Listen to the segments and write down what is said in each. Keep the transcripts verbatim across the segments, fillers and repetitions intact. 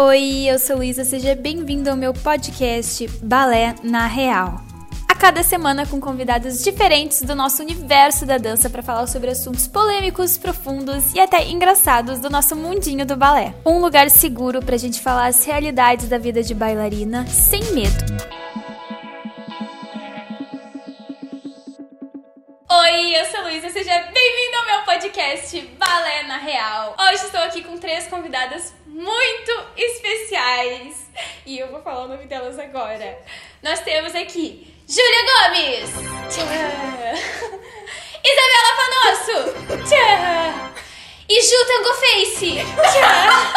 Oi, eu sou Luísa, seja bem-vindo ao meu podcast Balé na Real. A cada semana com convidados diferentes do nosso universo da dança para falar sobre assuntos polêmicos, profundos e até engraçados do nosso mundinho do balé. Um lugar seguro pra gente falar as realidades da vida de bailarina sem medo. Oi, eu sou a Luísa, seja bem-vindo ao meu podcast Balé na Real. Hoje estou aqui com três convidadas muito especiais e eu vou falar o nome delas agora. Nós temos aqui Júlia Gomes, tchá. Isabela Panosso, tchá. E Ju Tango Face, tchá.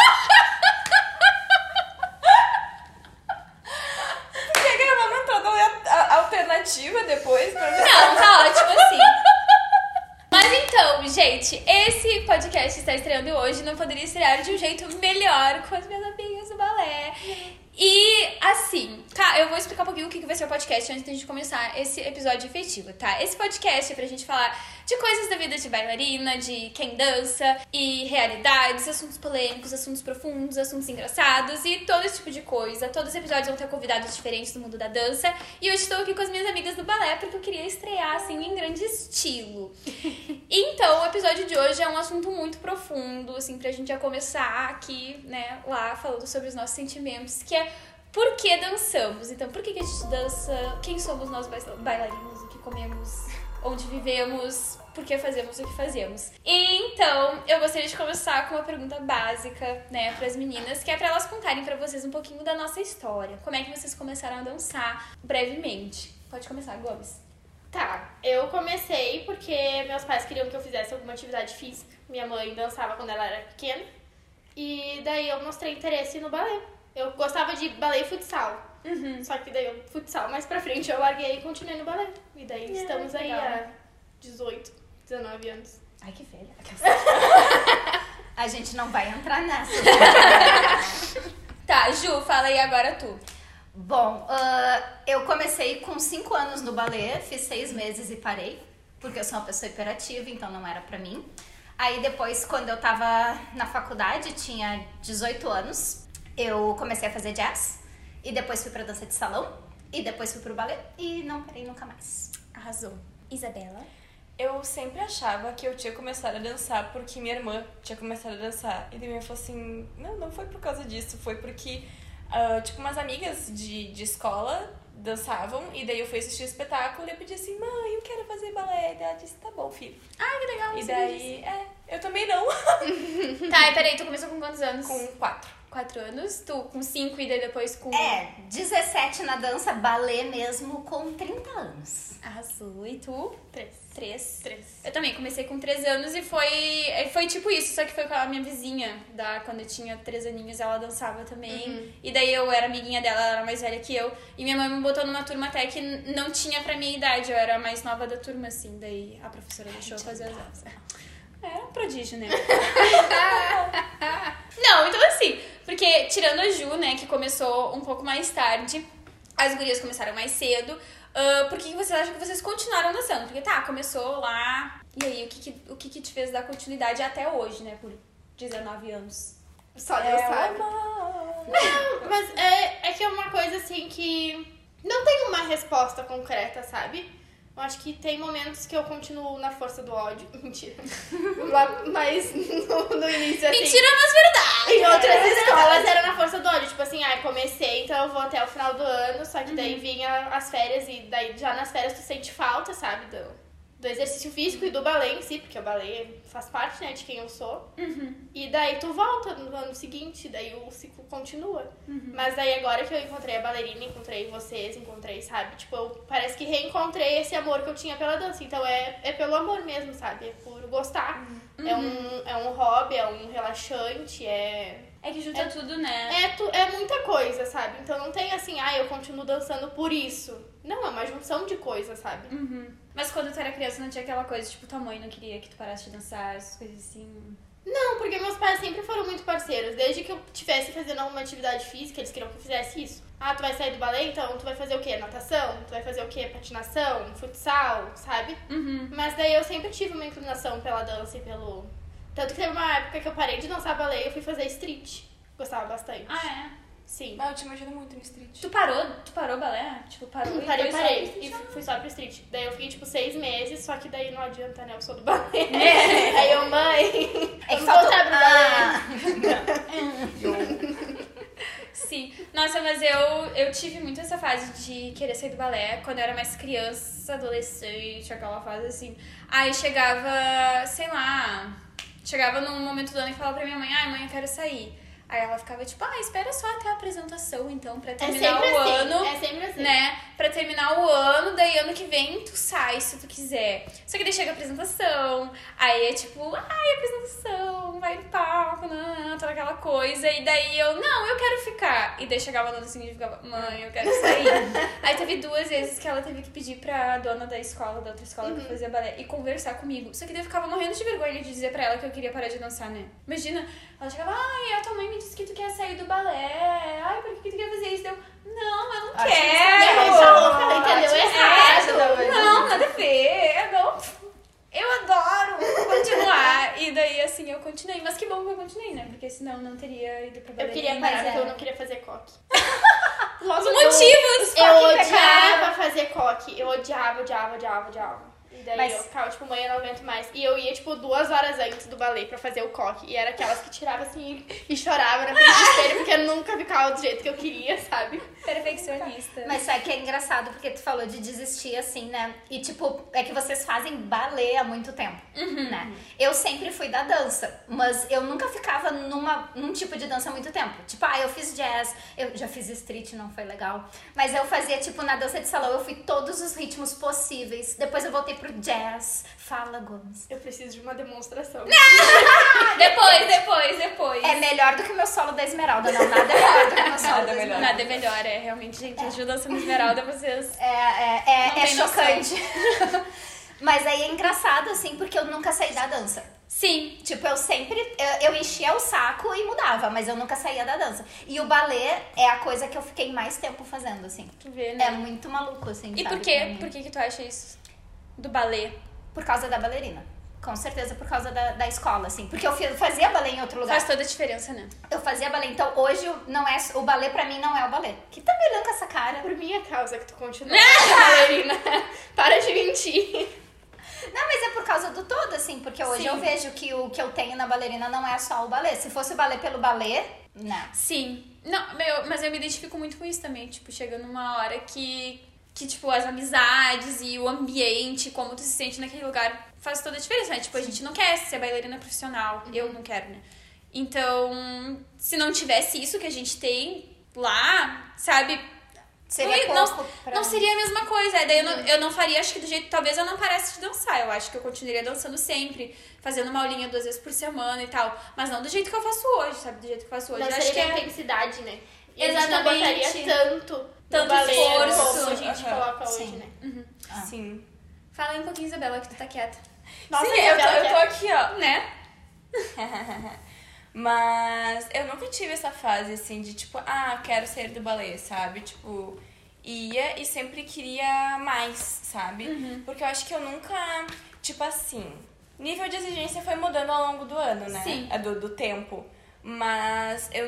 Quer gravar uma toda alternativa depois? Pra não, tá ótimo assim. Então, gente, esse podcast está estreando hoje, não poderia estrear de um jeito melhor com as minhas amigas do balé. E, assim, tá, eu vou explicar um pouquinho o que vai ser o podcast antes da gente começar esse episódio efetivo, tá? Esse podcast é pra gente falar de coisas da vida de bailarina, de quem dança, e realidades, assuntos polêmicos, assuntos profundos, assuntos engraçados e todo esse tipo de coisa. Todos os episódios vão ter convidados diferentes do mundo da dança. E hoje estou aqui com as minhas amigas do balé porque eu queria estrear, assim, em grande estilo. Então, o episódio de hoje é um assunto muito profundo, assim, pra gente já começar aqui, né, lá, falando sobre os nossos sentimentos, que é por que dançamos. Então, por que, que a gente dança, quem somos nós bailarinos, o que comemos, onde vivemos, por que fazemos o que fazemos. E, então, eu gostaria de começar com uma pergunta básica, né, pras meninas, que é pra elas contarem pra vocês um pouquinho da nossa história. Como é que vocês começaram a dançar brevemente? Pode começar, Gomes. Tá, eu comecei porque meus pais queriam que eu fizesse alguma atividade física. Minha mãe dançava quando ela era pequena. E daí eu mostrei interesse no balé. Eu gostava de balé e futsal. Uhum. Só que daí eu futsal mais pra frente eu larguei e continuei no balé. E daí é, estamos aí há dezoito, dezenove anos. Ai, que velha. A gente não vai entrar nessa. Tá, Ju, fala aí agora tu. Bom, uh, eu comecei com cinco anos no balé, fiz seis meses e parei, porque eu sou uma pessoa hiperativa, então não era pra mim. Aí depois, quando eu tava na faculdade, tinha dezoito anos, eu comecei a fazer jazz, e depois fui pra dança de salão, e depois fui pro balé, e não parei nunca mais. Arrasou. Isabela? Eu sempre achava que eu tinha começado a dançar porque minha irmã tinha começado a dançar, e daí minha irmã falou assim, não, não foi por causa disso, foi porque... Uh, tipo, umas amigas de, de escola dançavam, e daí eu fui assistir o espetáculo e eu pedi assim, mãe, eu quero fazer balé. E daí ela disse, tá bom, filho. Ah, que legal. E daí, é, eu também não. Tá, e peraí, tu começou com quantos anos? Com quatro. Quatro anos? Tu com cinco e daí depois com... É, dezessete na dança, balé mesmo, com trinta anos. Arrasou. E tu? Três. Três? Três. Eu também comecei com três anos e foi, foi tipo isso, só que foi com a minha vizinha, da, quando eu tinha três aninhos, ela dançava também. Uhum. E daí eu era amiguinha dela, ela era mais velha que eu. E minha mãe me botou numa turma até que não tinha pra minha idade, eu era a mais nova da turma, assim. Daí a professora deixou eu fazer as aulas. Era um prodígio, né? Não, então assim, porque tirando a Ju, né, que começou um pouco mais tarde, as gurias começaram mais cedo. Uh, por que vocês acham que vocês continuaram dançando? Porque tá, começou lá, e aí o que, que, o que, que te fez dar continuidade até hoje, né? Por dezenove anos. Só Deus é sabe. Não, mas é, é que é uma coisa assim que não tem uma resposta concreta, sabe? Eu acho que tem momentos que eu continuo na força do ódio. Mentira. Mas no, no início, assim... Mentira, mas verdade! Em outras é, escolas é era na força do ódio. Tipo assim, ah, comecei, então eu vou até o final do ano. Só que daí uhum. vinha as férias e daí já nas férias tu sente falta, sabe? Do, do exercício físico e do balé em si. Porque o balé faz parte, né, de quem eu sou. Uhum. E daí tu volta no ano seguinte. Daí o ciclo continua. Uhum. Mas daí agora que eu encontrei a bailarina, encontrei vocês, encontrei, sabe? Tipo, eu, parece que reencontrei esse amor que eu tinha pela dança. Então é, é pelo amor mesmo, sabe? É por gostar. Uhum. É, um, é um hobby, é um relaxante, é... É que junta é, tudo, né? É, tu, é muita coisa, sabe? Então não tem assim, ah, eu continuo dançando por isso. Não, é uma junção de coisas, sabe? Uhum. Mas quando tu era criança não tinha aquela coisa, tipo, tua mãe não queria que tu parasse de dançar, essas coisas assim? Não, porque meus pais sempre foram muito parceiros. Desde que eu estivesse fazendo alguma atividade física, eles queriam que eu fizesse isso. Ah, tu vai sair do balé, então tu vai fazer o quê? Natação? Tu vai fazer o quê? Patinação? Futsal? Sabe? Uhum. Mas daí eu sempre tive uma inclinação pela dança e pelo... Tanto que teve uma época que eu parei de dançar balé e eu fui fazer street. Gostava bastante. Ah, é? Sim. Mas eu te imagino muito no street. Tu parou? Tu parou balé? Tipo, parou e parei, parei. E fui só pro street. Daí eu fiquei, tipo, seis meses, só que daí não adianta, né? Eu sou do balé. É. Aí eu, mãe, é que faltou... voltar pro balé. Ah. Sim. Nossa, mas eu, eu tive muito essa fase de querer sair do balé quando eu era mais criança, adolescente, aquela fase assim. Aí chegava, sei lá, chegava num momento do ano e falava pra minha mãe, ai, mãe, eu quero sair. Aí ela ficava tipo, ah, espera só até a apresentação, então, pra terminar é o assim, ano. É sempre assim. Né? Pra terminar o ano, daí ano que vem tu sai, se tu quiser. Só que daí chega a apresentação, aí é tipo, ai, apresentação, vai no palco, não, não, toda aquela coisa. E daí eu, não, eu quero ficar. E daí chegava a dona assim e ficava, mãe, eu quero sair. Aí teve duas vezes que ela teve que pedir pra dona da escola, da outra escola uhum. que eu fazia balé, e conversar comigo. Só que daí eu ficava morrendo de vergonha de dizer pra ela que eu queria parar de dançar, né? Imagina, ela chegava, ai, a tua mãe me disse que tu quer sair do balé. Ai, por que tu quer fazer isso? Deu, não, eu não acho quero. Que já entendeu errado. Não, nada a ver. Não. Eu adoro continuar. E daí, assim, eu continuei. Mas que bom que eu continuei, né? Porque senão eu não teria ido pra balé. Eu queria parar, porque eu não queria fazer coque. Os motivos. Eu odiava fazer coque. Eu odiava, odiava, odiava, odiava. E daí mas... eu ficava, tipo, mãe, eu não aguento mais. E eu ia, tipo, duas horas antes do balé pra fazer o coque. E era aquelas que tirava, assim, e chorava na frente do espelho, porque eu nunca ficava do jeito que eu queria, sabe? Perfeccionista. Mas sabe que é engraçado, porque tu falou de desistir, assim, né? E, tipo, é que vocês fazem balé há muito tempo, uhum, né? Uhum. Eu sempre fui da dança, mas eu nunca ficava numa, num tipo de dança há muito tempo. Tipo, ah, eu fiz jazz, eu já fiz street, não foi legal. Mas eu fazia, tipo, na dança de salão, eu fui todos os ritmos possíveis. Depois eu voltei pro jazz. Fala, Gomes. Eu preciso de uma demonstração. depois, depois, depois. É melhor do que o meu solo da Esmeralda, não. Nada é melhor do que o meu solo nada da Esmeralda. Nada é melhor, é. Realmente, gente, é. Ajuda a ser uma Esmeralda, vocês... É, é, é, é chocante. Mas aí é engraçado, assim, porque eu nunca saí da dança. Sim. Tipo, eu sempre... Eu, eu enchia o saco e mudava, mas eu nunca saía da dança. E o balé é a coisa que eu fiquei mais tempo fazendo, assim. Tu vê, né? É muito maluco, assim, e sabe? E por quê? Por que que tu acha isso? Do balé? Por causa da bailarina. Com certeza, por causa da, da escola, assim. Porque eu fazia balé em outro lugar. Faz toda a diferença, né? Eu fazia balé. Então, hoje, não é, o balé pra mim não é o balé. Que tá me olhando com essa cara? Por minha causa que tu continua bailarina. Para de mentir. Não, mas é por causa do todo, assim. Porque hoje sim, eu vejo que o que eu tenho na bailarina não é só o balé. Se fosse o balé pelo balé, não. Sim. Não, meu, mas eu me identifico muito com isso também. Tipo, chegando uma hora que... Que, tipo, as amizades e o ambiente, como tu se sente naquele lugar, faz toda a diferença, né? Tipo, a gente não quer ser bailarina profissional. Uhum. Eu não quero, né? Então, se não tivesse isso que a gente tem lá, sabe? Seria não, pouco pra... não seria a mesma coisa. Daí eu não, eu não faria, acho que do jeito... Talvez eu não parasse de dançar. Eu acho que eu continuaria dançando sempre. Fazendo uma aulinha duas vezes por semana e tal. Mas não do jeito que eu faço hoje, sabe? Do jeito que eu faço hoje. Não eu seria acho que é... intensidade, né? E exatamente. A gente não botaria tanto... Tanto balé, esforço a gente uhum. coloca hoje, sim, né? Uhum. Ah. Sim. Fala aí um pouquinho, Isabela, que tu tá quieta. Nossa, sim, eu tô, eu tô aqui, ó, né? Mas eu nunca tive essa fase, assim, de tipo, ah, quero sair do balé, sabe? Tipo, ia e sempre queria mais, sabe? Uhum. Porque eu acho que eu nunca, tipo assim, nível de exigência foi mudando ao longo do ano, né? Sim. Do, do tempo. Mas eu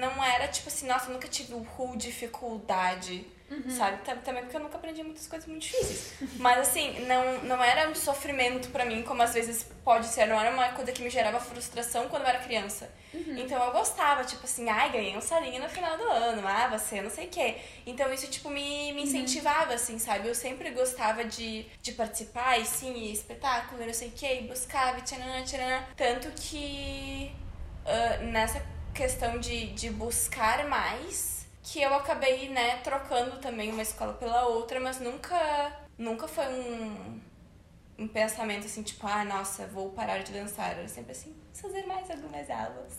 não era, tipo assim, nossa, eu nunca tive um ruim dificuldade, uhum. sabe? Também porque eu nunca aprendi muitas coisas muito difíceis. Mas assim, não, não era um sofrimento pra mim, como às vezes pode ser. Não era uma coisa que me gerava frustração quando eu era criança. Uhum. Então eu gostava, tipo assim, ai, ganhei um salinho no final do ano, ah, você não sei o quê. Então isso, tipo, me, me incentivava, uhum. assim, sabe? Eu sempre gostava de, de participar, e sim, e espetáculo, e não sei o quê, e buscava, e tchanan, tchanan. Tanto que... Uh, nessa questão de, de buscar mais, que eu acabei, né, trocando também uma escola pela outra, mas nunca, nunca foi um, um pensamento assim, tipo, ah, nossa, vou parar de dançar. Era sempre assim, vou fazer mais algumas aulas.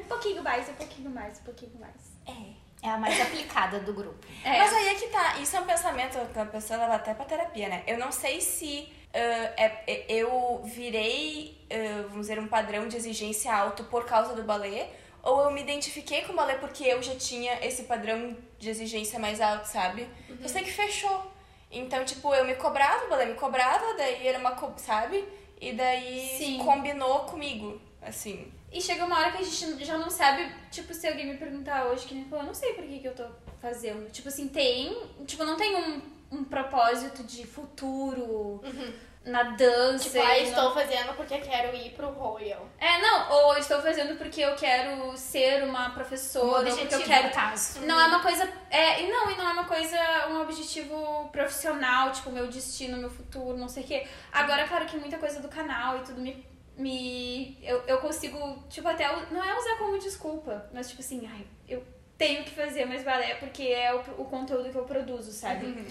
um pouquinho mais, um pouquinho mais, um pouquinho mais. É. É a mais aplicada do grupo. É. Mas aí é que tá, isso é um pensamento que a pessoa leva até pra terapia, né? Eu não sei se uh, é, é, eu virei, uh, vamos dizer, um padrão de exigência alto por causa do balé, ou eu me identifiquei com o balé porque eu já tinha esse padrão de exigência mais alto, sabe? Uhum. Eu sei que fechou. Então, tipo, eu me cobrava, o balé me cobrava, daí era uma, co- sabe? E daí sim, combinou comigo, assim... E chega uma hora que a gente já não sabe, tipo, se alguém me perguntar hoje, que me falou, eu não sei por que que eu tô fazendo. Tipo assim, tem, tipo, não tem um, um propósito de futuro, uhum. na dança. Tipo, ah, estou não... fazendo porque quero ir pro Royal. É, não, ou estou fazendo porque eu quero ser uma professora, um ou porque eu quero... Caso. Não é uma coisa... É, não, e não é uma coisa, um objetivo profissional, tipo, meu destino, meu futuro, não sei o quê. Agora, claro que muita coisa do canal e tudo me... Me, eu, eu consigo, tipo, até, não é usar como desculpa, mas tipo assim, ai, eu tenho que fazer mais balé porque é o, o conteúdo que eu produzo, sabe? Uhum.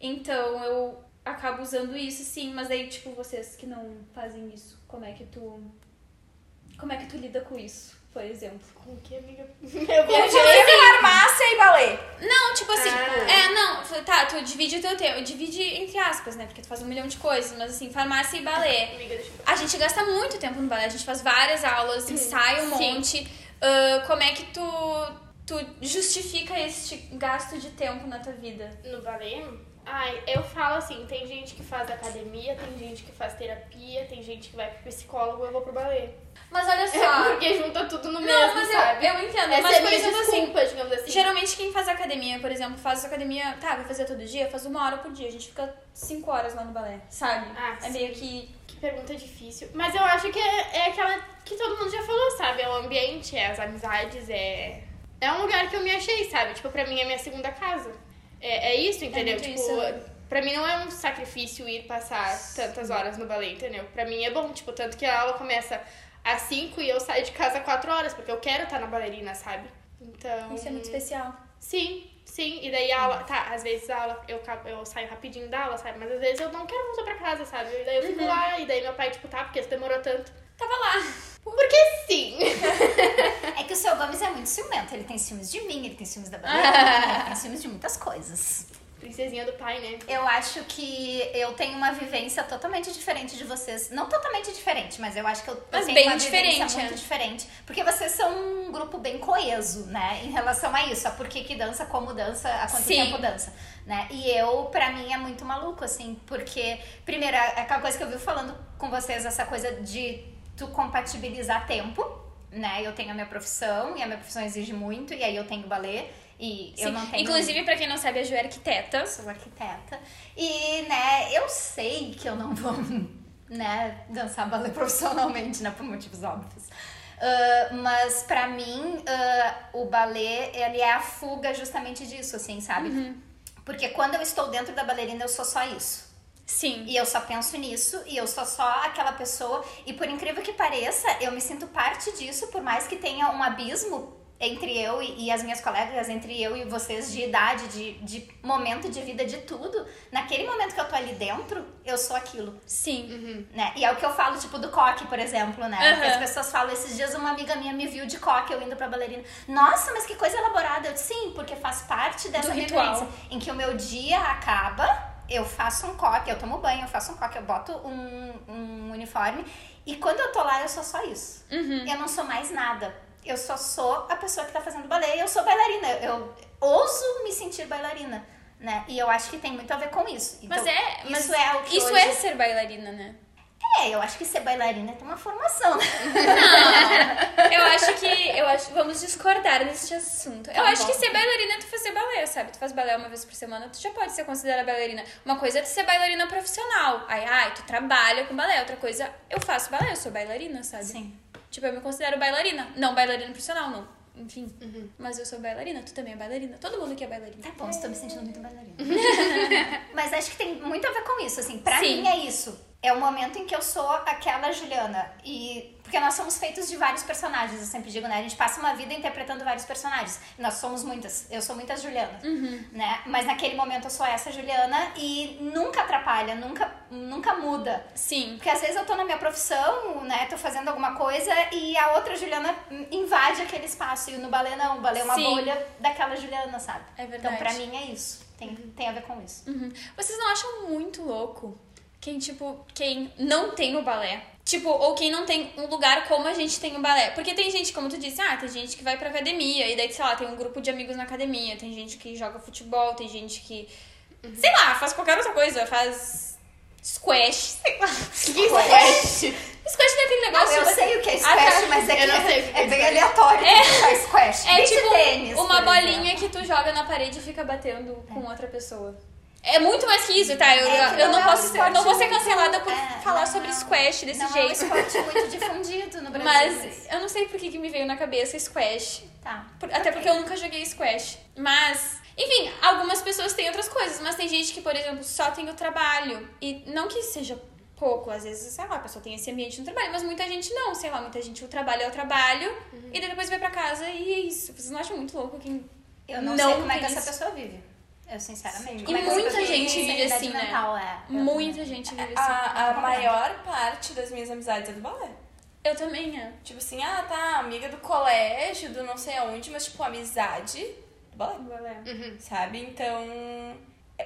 Então eu acabo usando isso, sim, mas aí, tipo, vocês que não fazem isso, como é que tu, como é que tu lida com isso, por exemplo? Com o que, amiga? Eu vou dividir farmácia e balé. Não, tipo assim, ah. é, não, tá, tu divide o teu tempo, divide entre aspas, né, porque tu faz um milhão de coisas, mas assim, farmácia e balé. Amiga, deixa eu... A gente gasta muito tempo no balé, a gente faz várias aulas, hum, ensaia um sim. monte. Uh, como é que tu, tu justifica este gasto de tempo na tua vida? No balé? Ai, eu falo assim, tem gente que faz academia, tem gente que faz terapia, tem gente que vai pro psicólogo, eu vou pro balé. Mas olha só... É porque junta tudo no não, mesmo, mas sabe? Eu, eu entendo. Essa mas, é por exemplo, desculpa, assim, digamos assim. Geralmente quem faz academia, por exemplo, faz academia... Tá, vai fazer todo dia, faz uma hora por dia. A gente fica cinco horas lá no balé, sabe? Ah, é sim. meio que... Que pergunta difícil. Mas eu acho que é, é aquela que todo mundo já falou, sabe? É o ambiente, é as amizades, é... É um lugar que eu me achei, sabe? Tipo, pra mim é minha segunda casa. É, é isso, entendeu? É tipo, isso. Pra mim não é um sacrifício ir passar tantas horas no balé, entendeu? Pra mim é bom, tipo, tanto que a aula começa às cinco e eu saio de casa às quatro horas, porque eu quero estar na bailarina, sabe? Então... Isso é muito especial. Sim, sim. E daí a aula... Tá, às vezes a aula... Eu, eu saio rapidinho da aula, sabe? Mas às vezes eu não quero voltar pra casa, sabe? E daí eu fico uhum. lá, e daí meu pai, tipo, tá, porque isso demorou tanto. Tava lá. Porque sim. É que o seu Gomes é muito ciumento. Ele tem ciúmes de mim, ele tem ciúmes da bailarina, ele tem ciúmes de muitas coisas. Princesinha do pai, né? Eu acho que eu tenho uma vivência totalmente diferente de vocês. Não totalmente diferente, mas eu acho que eu mas tenho bem uma diferente, vivência muito é. diferente. Porque vocês são um grupo bem coeso, né? Em relação a isso. A por que que dança, como dança, há quanto Sim. tempo dança. Né? E eu, pra mim, é muito maluco, assim. Porque, primeiro, é aquela coisa que eu vi falando com vocês, essa coisa de tu compatibilizar tempo, né? Eu tenho a minha profissão, e a minha profissão exige muito, e aí eu tenho balé. E eu não tenho... Inclusive, pra quem não sabe, a Ju é arquiteta. Sou arquiteta. E, né, eu sei que eu não vou, né, dançar balé profissionalmente, né, por motivos óbvios. Uh, mas, pra mim, uh, o balé, ele é a fuga justamente disso, assim, sabe? Uhum. Porque quando eu estou dentro da bailarina, eu sou só isso. Sim. E eu só penso nisso, e eu sou só aquela pessoa. E por incrível que pareça, eu me sinto parte disso, por mais que tenha um abismo entre eu e, e as minhas colegas, entre eu e vocês, de idade, de, de momento de vida, de tudo. Naquele momento que eu tô ali dentro, eu sou aquilo. Sim. Uhum. Né? E é o que eu falo, tipo, do coque, por exemplo, né? Uhum. Porque as pessoas falam, esses dias uma amiga minha me viu de coque, eu indo pra bailarina. Nossa, mas que coisa elaborada. Eu disse, sim, porque faz parte dessa vivência em que o meu dia acaba, eu faço um coque, eu tomo banho, eu faço um coque, eu boto um, um uniforme. E quando eu tô lá, eu sou só isso. Uhum. Eu não sou mais nada. Eu só sou a pessoa que tá fazendo balé e eu sou bailarina. Eu ouso me sentir bailarina, né? E eu acho que tem muito a ver com isso. Então, mas é... Isso, mas é, o que isso hoje... é ser bailarina, né? É, eu acho que ser bailarina é ter uma formação. Não, eu acho que... Eu acho, vamos discordar nesse assunto. Eu tá acho bom. que ser bailarina é tu fazer balé, sabe? Tu faz balé uma vez por semana, tu já pode ser considerada bailarina. Uma coisa é tu ser bailarina profissional. Ai, ai, tu trabalha com balé. Outra coisa, eu faço balé, eu sou bailarina, sabe? Sim. Tipo, eu me considero bailarina. Não, bailarina profissional, não. Enfim. Uhum. Mas eu sou bailarina, tu também é bailarina. Todo mundo aqui é bailarina. Tá bom, estou me sentindo muito bailarina. Mas acho que tem muito a ver com isso, assim. Pra Sim. mim é isso. É o momento em que eu sou aquela Juliana. E... Porque nós somos feitos de vários personagens, eu sempre digo, né? A gente passa uma vida interpretando vários personagens. Nós somos muitas. Eu sou muitas Julianas, uhum. né? Mas naquele momento eu sou essa Juliana e nunca atrapalha, nunca, nunca muda. Sim. Porque às vezes eu tô na minha profissão, né? Tô fazendo alguma coisa e a outra Juliana invade aquele espaço. E no balé não, o balé é uma Sim. bolha daquela Juliana, sabe? É verdade. Então pra mim é isso. Tem, tem a ver com isso. Uhum. Vocês não acham muito louco quem, tipo, quem não tem o balé? Tipo, ou quem não tem um lugar como a gente tem o balé. Porque tem gente, como tu disse, ah, tem gente que vai pra academia. E daí, sei lá, tem um grupo de amigos na academia. Tem gente que joga futebol, tem gente que... Uhum. Sei lá, faz qualquer outra coisa. Faz squash, sei lá. Squash? Squash não é aquele negócio... Ah, eu sei o que é squash, ah, mas é, que não sei é, que é bem aleatório é, que é squash. É, é tipo tênis, uma bolinha que tu joga na parede e fica batendo é. com outra pessoa. É muito mais que isso, tá? Eu, é não, eu não, é um posso ser, não vou ser cancelada muito, por é, falar não, sobre squash desse não jeito. Não é um esporte muito difundido no Brasil. Mas, mas eu não sei por que, que me veio na cabeça squash. Tá. Por, até okay. porque eu nunca joguei squash. Mas... Enfim, algumas pessoas têm outras coisas, mas tem gente que, por exemplo, só tem o trabalho. E não que seja pouco, às vezes, sei lá, a pessoa tem esse ambiente no trabalho, mas muita gente não, sei lá, muita gente, o trabalho é o trabalho, uhum. e depois vai pra casa e é isso. Vocês não acham muito louco quem Eu não, não sei como é que isso. essa pessoa vive, eu sinceramente. Como e é muita gente vive assim, mental, né? É. Muita eu gente vive assim. A, a maior parte das minhas amizades é do balé. Eu também, é. Tipo assim, ah, tá, amiga do colégio, do não sei aonde, mas tipo, amizade... Balé. Balé. Uhum. Sabe? Então,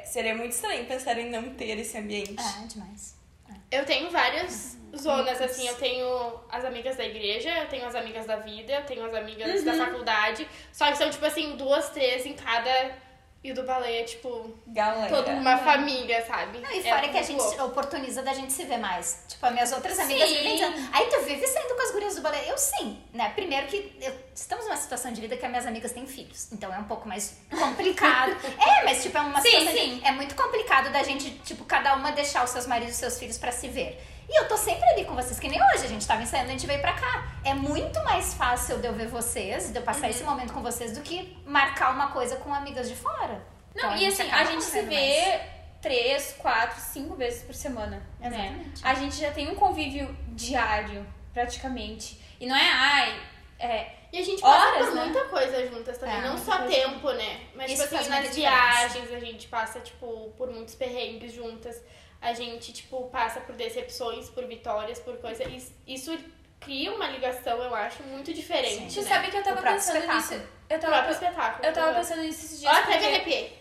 seria muito estranho pensar em não ter esse ambiente. Ah, é demais. É. Eu tenho várias uhum. zonas, assim. Eu tenho as amigas da igreja, eu tenho as amigas da vida, eu tenho as amigas uhum. da faculdade. Só que são, tipo assim, duas, três em cada... E o do balé é, tipo, galera. Toda uma família, sabe? Não, e fora é que a gente louco. oportuniza da gente se ver mais. Tipo, as minhas outras amigas vivem dizendo, aí tu vive saindo com as gurias do balé. Eu sim, né? Primeiro que eu, estamos numa situação de vida que as minhas amigas têm filhos. Então é um pouco mais complicado. é, mas tipo, é uma sim, situação... Sim. De, é muito complicado da gente, tipo, cada uma deixar os seus maridos e os seus filhos pra se ver. E eu tô sempre ali com vocês, que nem hoje, a gente tava ensaiando, a gente veio pra cá. É muito mais fácil de eu ver vocês, de eu passar uhum. esse momento com vocês, do que marcar uma coisa com amigas de fora. Não, então, e a assim, a gente se vê mais. três, quatro, cinco vezes por semana, Exatamente. né? A gente já tem um convívio diário, praticamente. E não é, ai, é... E a gente passa horas, por né? muita coisa juntas também, é, não só tempo, né? Mas, tipo assim, nas viagens, diferença. a gente passa, tipo, por muitos perrengues juntas. A gente, tipo, passa por decepções, por vitórias, por coisa... Isso cria uma ligação, eu acho, muito diferente. Você né? sabe que eu tava pensando nisso. Eu tava, o próprio espetáculo. Eu tava pensando nisso esses dias. Olha, até me arrepiei.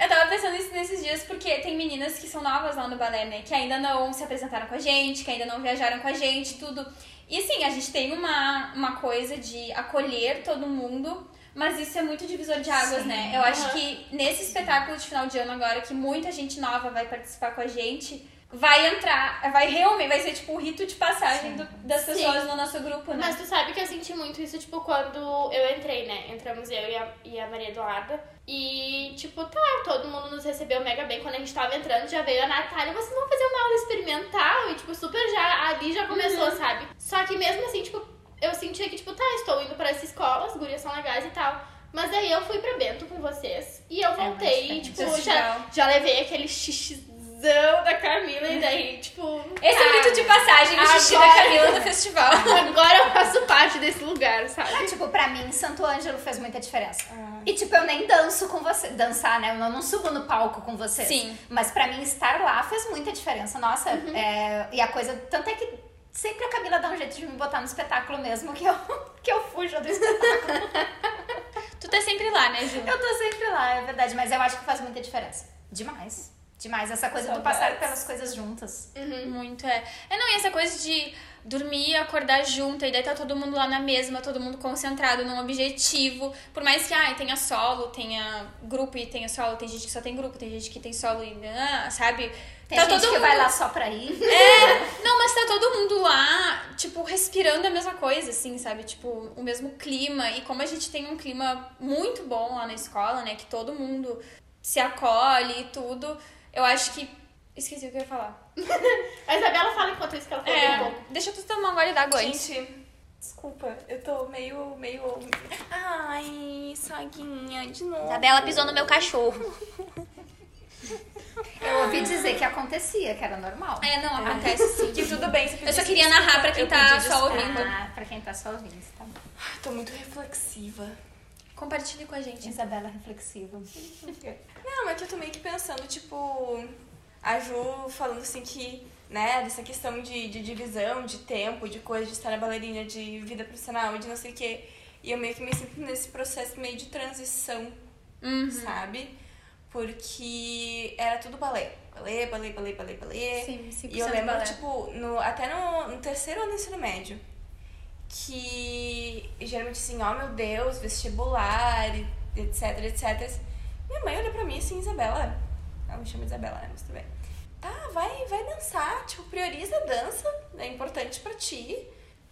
Eu tava pensando nisso nesses dias porque tem meninas que são novas lá no balé, né? Que ainda não se apresentaram com a gente, que ainda não viajaram com a gente, tudo. E, assim, a gente tem uma, uma coisa de acolher todo mundo... Mas isso é muito divisor de águas, Sim. né? Eu uhum. acho que nesse espetáculo de final de ano agora, que muita gente nova vai participar com a gente, vai entrar, vai realmente, vai ser tipo um rito de passagem do, das pessoas Sim. no nosso grupo, né? Mas tu sabe que eu senti muito isso, tipo, quando eu entrei, né? Entramos eu e a, e a Maria Eduarda. E, tipo, tá, todo mundo nos recebeu mega bem. Quando a gente tava entrando, já veio a Natália, vocês vão fazer uma aula experimental? E, tipo, super já, ali já começou, uhum. sabe? Só que mesmo assim, tipo... Eu sentia que, tipo, tá, estou indo pra essa escola, as gurias são legais e tal. Mas aí eu fui pra Bento com vocês e eu voltei é, e, tipo, já, já levei aquele xixizão da Camila e daí, tipo... Esse é o rito de passagem, o xixi da Camila do festival. Agora eu faço parte desse lugar, sabe? É, tipo, pra mim, Santo Ângelo fez muita diferença. Ah. E, tipo, eu nem danço com vocês. Dançar, né? Eu não subo no palco com vocês. Sim. Mas pra mim, estar lá fez muita diferença. Nossa, uhum. é... e a coisa... Tanto é que... Sempre a Camila dá um jeito de me botar no espetáculo mesmo, que eu, que eu fujo do espetáculo. Tu tá sempre lá, né, Ju? Eu tô sempre lá, é verdade. Mas eu acho que faz muita diferença. Demais. Demais. Essa coisa do passar pelas coisas juntas. Uhum, muito, é. É, não, e essa coisa de dormir e acordar junto, e daí tá todo mundo lá na mesma, todo mundo concentrado num objetivo. Por mais que, ai, tenha solo, tenha grupo e tenha solo, tem gente que só tem grupo, tem gente que tem solo e... Ah, sabe... Tem tá gente todo que mundo... vai lá só pra ir. É, não, mas tá todo mundo lá, tipo, respirando a mesma coisa, assim, sabe? Tipo, o mesmo clima. E como a gente tem um clima muito bom lá na escola, né? Que todo mundo se acolhe e tudo. Eu acho que... Esqueci o que eu ia falar. A Isabela fala enquanto isso que ela falou. É, um pouco. Deixa eu tomar um gole d'água antes. Gente, desculpa, eu tô meio, meio... Ai, soguinha, de novo. Isabela pisou no meu cachorro. Eu ouvi dizer que acontecia, que era normal. É, não, acontece sim. Que tudo bem. Eu só queria narrar pra quem tá só ouvindo. Ah, pra quem tá só ouvindo, tá bom. Tô muito reflexiva. Compartilhe com a gente. Isabela reflexiva. Não, mas que eu tô meio que pensando, tipo... A Ju falando assim que, né, dessa questão de, de divisão, de tempo, de coisa, de estar na bailarina, de vida profissional, de não sei o quê. E eu meio que me sinto nesse processo meio de transição, uhum. sabe? Porque era tudo balé. Balé, balé, balé, balé, balé. Sim, sim, e eu lembro, balé. tipo, no, até no, no terceiro ano do ensino médio, que geralmente assim, ó, oh, meu Deus, vestibular, etc, et cetera. Minha mãe olhou pra mim assim, Isabela, Ela me chama Isabela, né? Mas tudo bem. Tá, vai, vai dançar, tipo, prioriza a dança, é importante pra ti.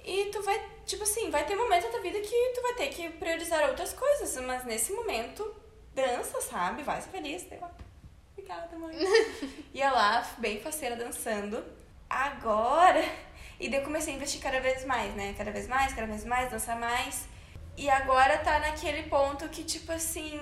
E tu vai, tipo assim, vai ter momentos da tua vida que tu vai ter que priorizar outras coisas, mas nesse momento, dança, sabe? Vai ser feliz, sei lá. Obrigada, mãe. Ia lá, bem faceira, dançando. Agora... E daí eu comecei a investir cada vez mais, né? Cada vez mais, cada vez mais, dançar mais. E agora tá naquele ponto que, tipo assim...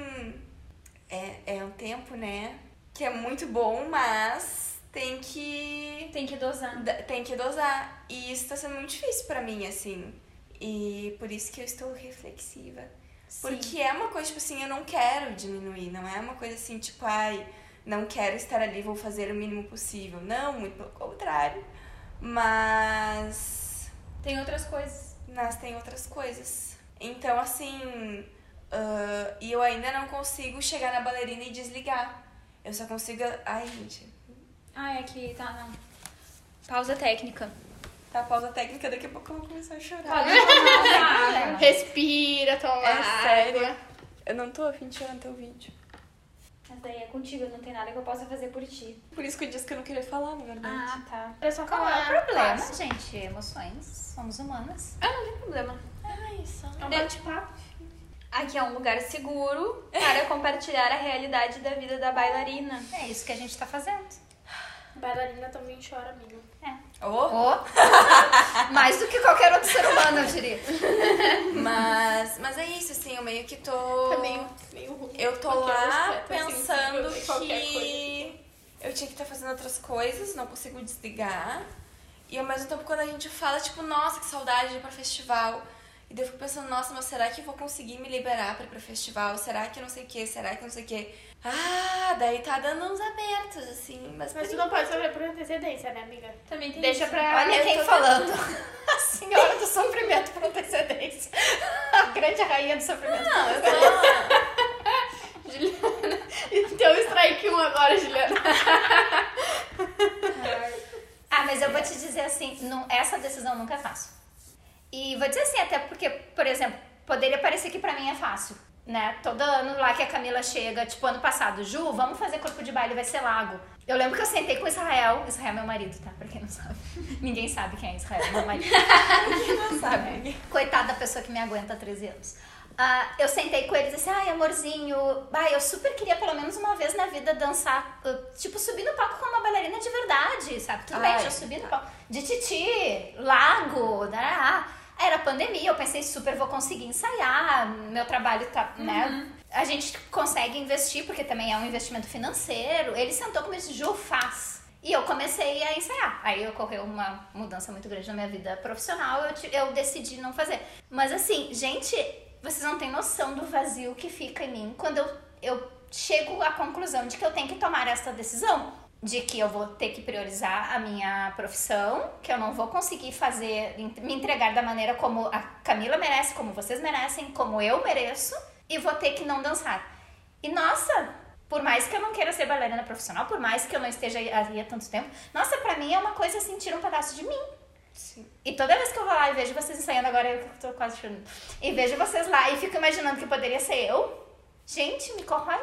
É, é um tempo, né? Que é muito bom, mas tem que... Tem que dosar. Tem que dosar. E isso tá sendo muito difícil pra mim, assim. E por isso que eu estou reflexiva. Sim. Porque é uma coisa, tipo assim, eu não quero diminuir. Não é uma coisa assim, tipo, ai... Não quero estar ali, vou fazer o mínimo possível. Não, muito pelo contrário. Mas... Tem outras coisas. Mas tem outras coisas. Então, assim... Uh, e eu ainda não consigo chegar na bailarina e desligar. Eu só consigo... Ai, gente. Ai, aqui tá, não. Pausa técnica. Tá, pausa técnica. Daqui a pouco eu vou começar a chorar. Pode tomar. Respira, toma é água. Sério. Eu não tô afim de chorar no teu vídeo. Mas daí é contigo, não tem nada que eu possa fazer por ti. Por isso que eu disse que eu não queria falar, na verdade. Ah, tá. Era só falar. Qual é o problema, tá, gente? Emoções, somos humanas. Ah, não tem problema. Ai, só... É um bate-papo. Aqui é um lugar seguro para compartilhar a realidade da vida da bailarina. É isso que a gente tá fazendo. A bailarina também chora, amiga. É. Oh. Oh. Mais do que qualquer outro ser humano, eu diria. Mas, mas é isso, assim, eu meio que tô... Tá meio, meio ruim. Eu tô qualquer lá pensando que coisa. Eu tinha que estar fazendo outras coisas, não consigo desligar. E ao mesmo tempo, quando a gente fala, tipo, nossa, que saudade de ir pra festival. E daí eu fico pensando, nossa, mas será que eu vou conseguir me liberar pra ir pra festival? Será que não sei o que? Será que não sei o que? Ah, daí tá dando uns abertos, assim. Mas, mas tu não pode sofrer por antecedência, né, amiga? Também tem Deixa isso. pra... Olha quem tô... falando. A senhora do sofrimento por antecedência. A grande rainha do sofrimento não, por antecedência. Juliana. Então strike um agora, Juliana. Ah, mas eu vou te dizer assim, não, essa decisão nunca é fácil. E vou dizer assim, até porque, por exemplo, poderia parecer que pra mim é fácil, né? Todo ano lá que a Camila chega, tipo ano passado, Ju, vamos fazer corpo de baile, vai ser lago. Eu lembro que eu sentei com o Israel, Israel é meu marido, tá? Pra quem não sabe. Ninguém sabe quem é Israel, meu marido. Ninguém não sabe. Coitada da pessoa que me aguenta há treze anos. Uh, eu sentei com eles e disse, ai amorzinho, ah, eu super queria pelo menos uma vez na vida dançar, uh, tipo subir no palco com uma bailarina de verdade, sabe? Tudo ai, bem, já subi no palco. De titi, lago, dará. Era pandemia, eu pensei super, vou conseguir ensaiar, meu trabalho tá, uhum. né? A gente consegue investir, porque também é um investimento financeiro. Ele sentou comigo e disse, Ju, faz. E eu comecei a ensaiar. Aí ocorreu uma mudança muito grande na minha vida profissional, eu, eu decidi não fazer. Mas assim, gente, vocês não têm noção do vazio que fica em mim quando eu, eu chego à conclusão de que eu tenho que tomar essa decisão. De que eu vou ter que priorizar a minha profissão, que eu não vou conseguir fazer, me entregar da maneira como a Camila merece, como vocês merecem, como eu mereço, e vou ter que não dançar. E nossa, por mais que eu não queira ser bailarina profissional, por mais que eu não esteja ali há tanto tempo, nossa, pra mim é uma coisa assim, tira um pedaço de mim. Sim. E toda vez que eu vou lá e vejo vocês ensaiando, agora eu tô quase chorando, e vejo vocês lá e fico imaginando que poderia ser eu, gente, me corrói.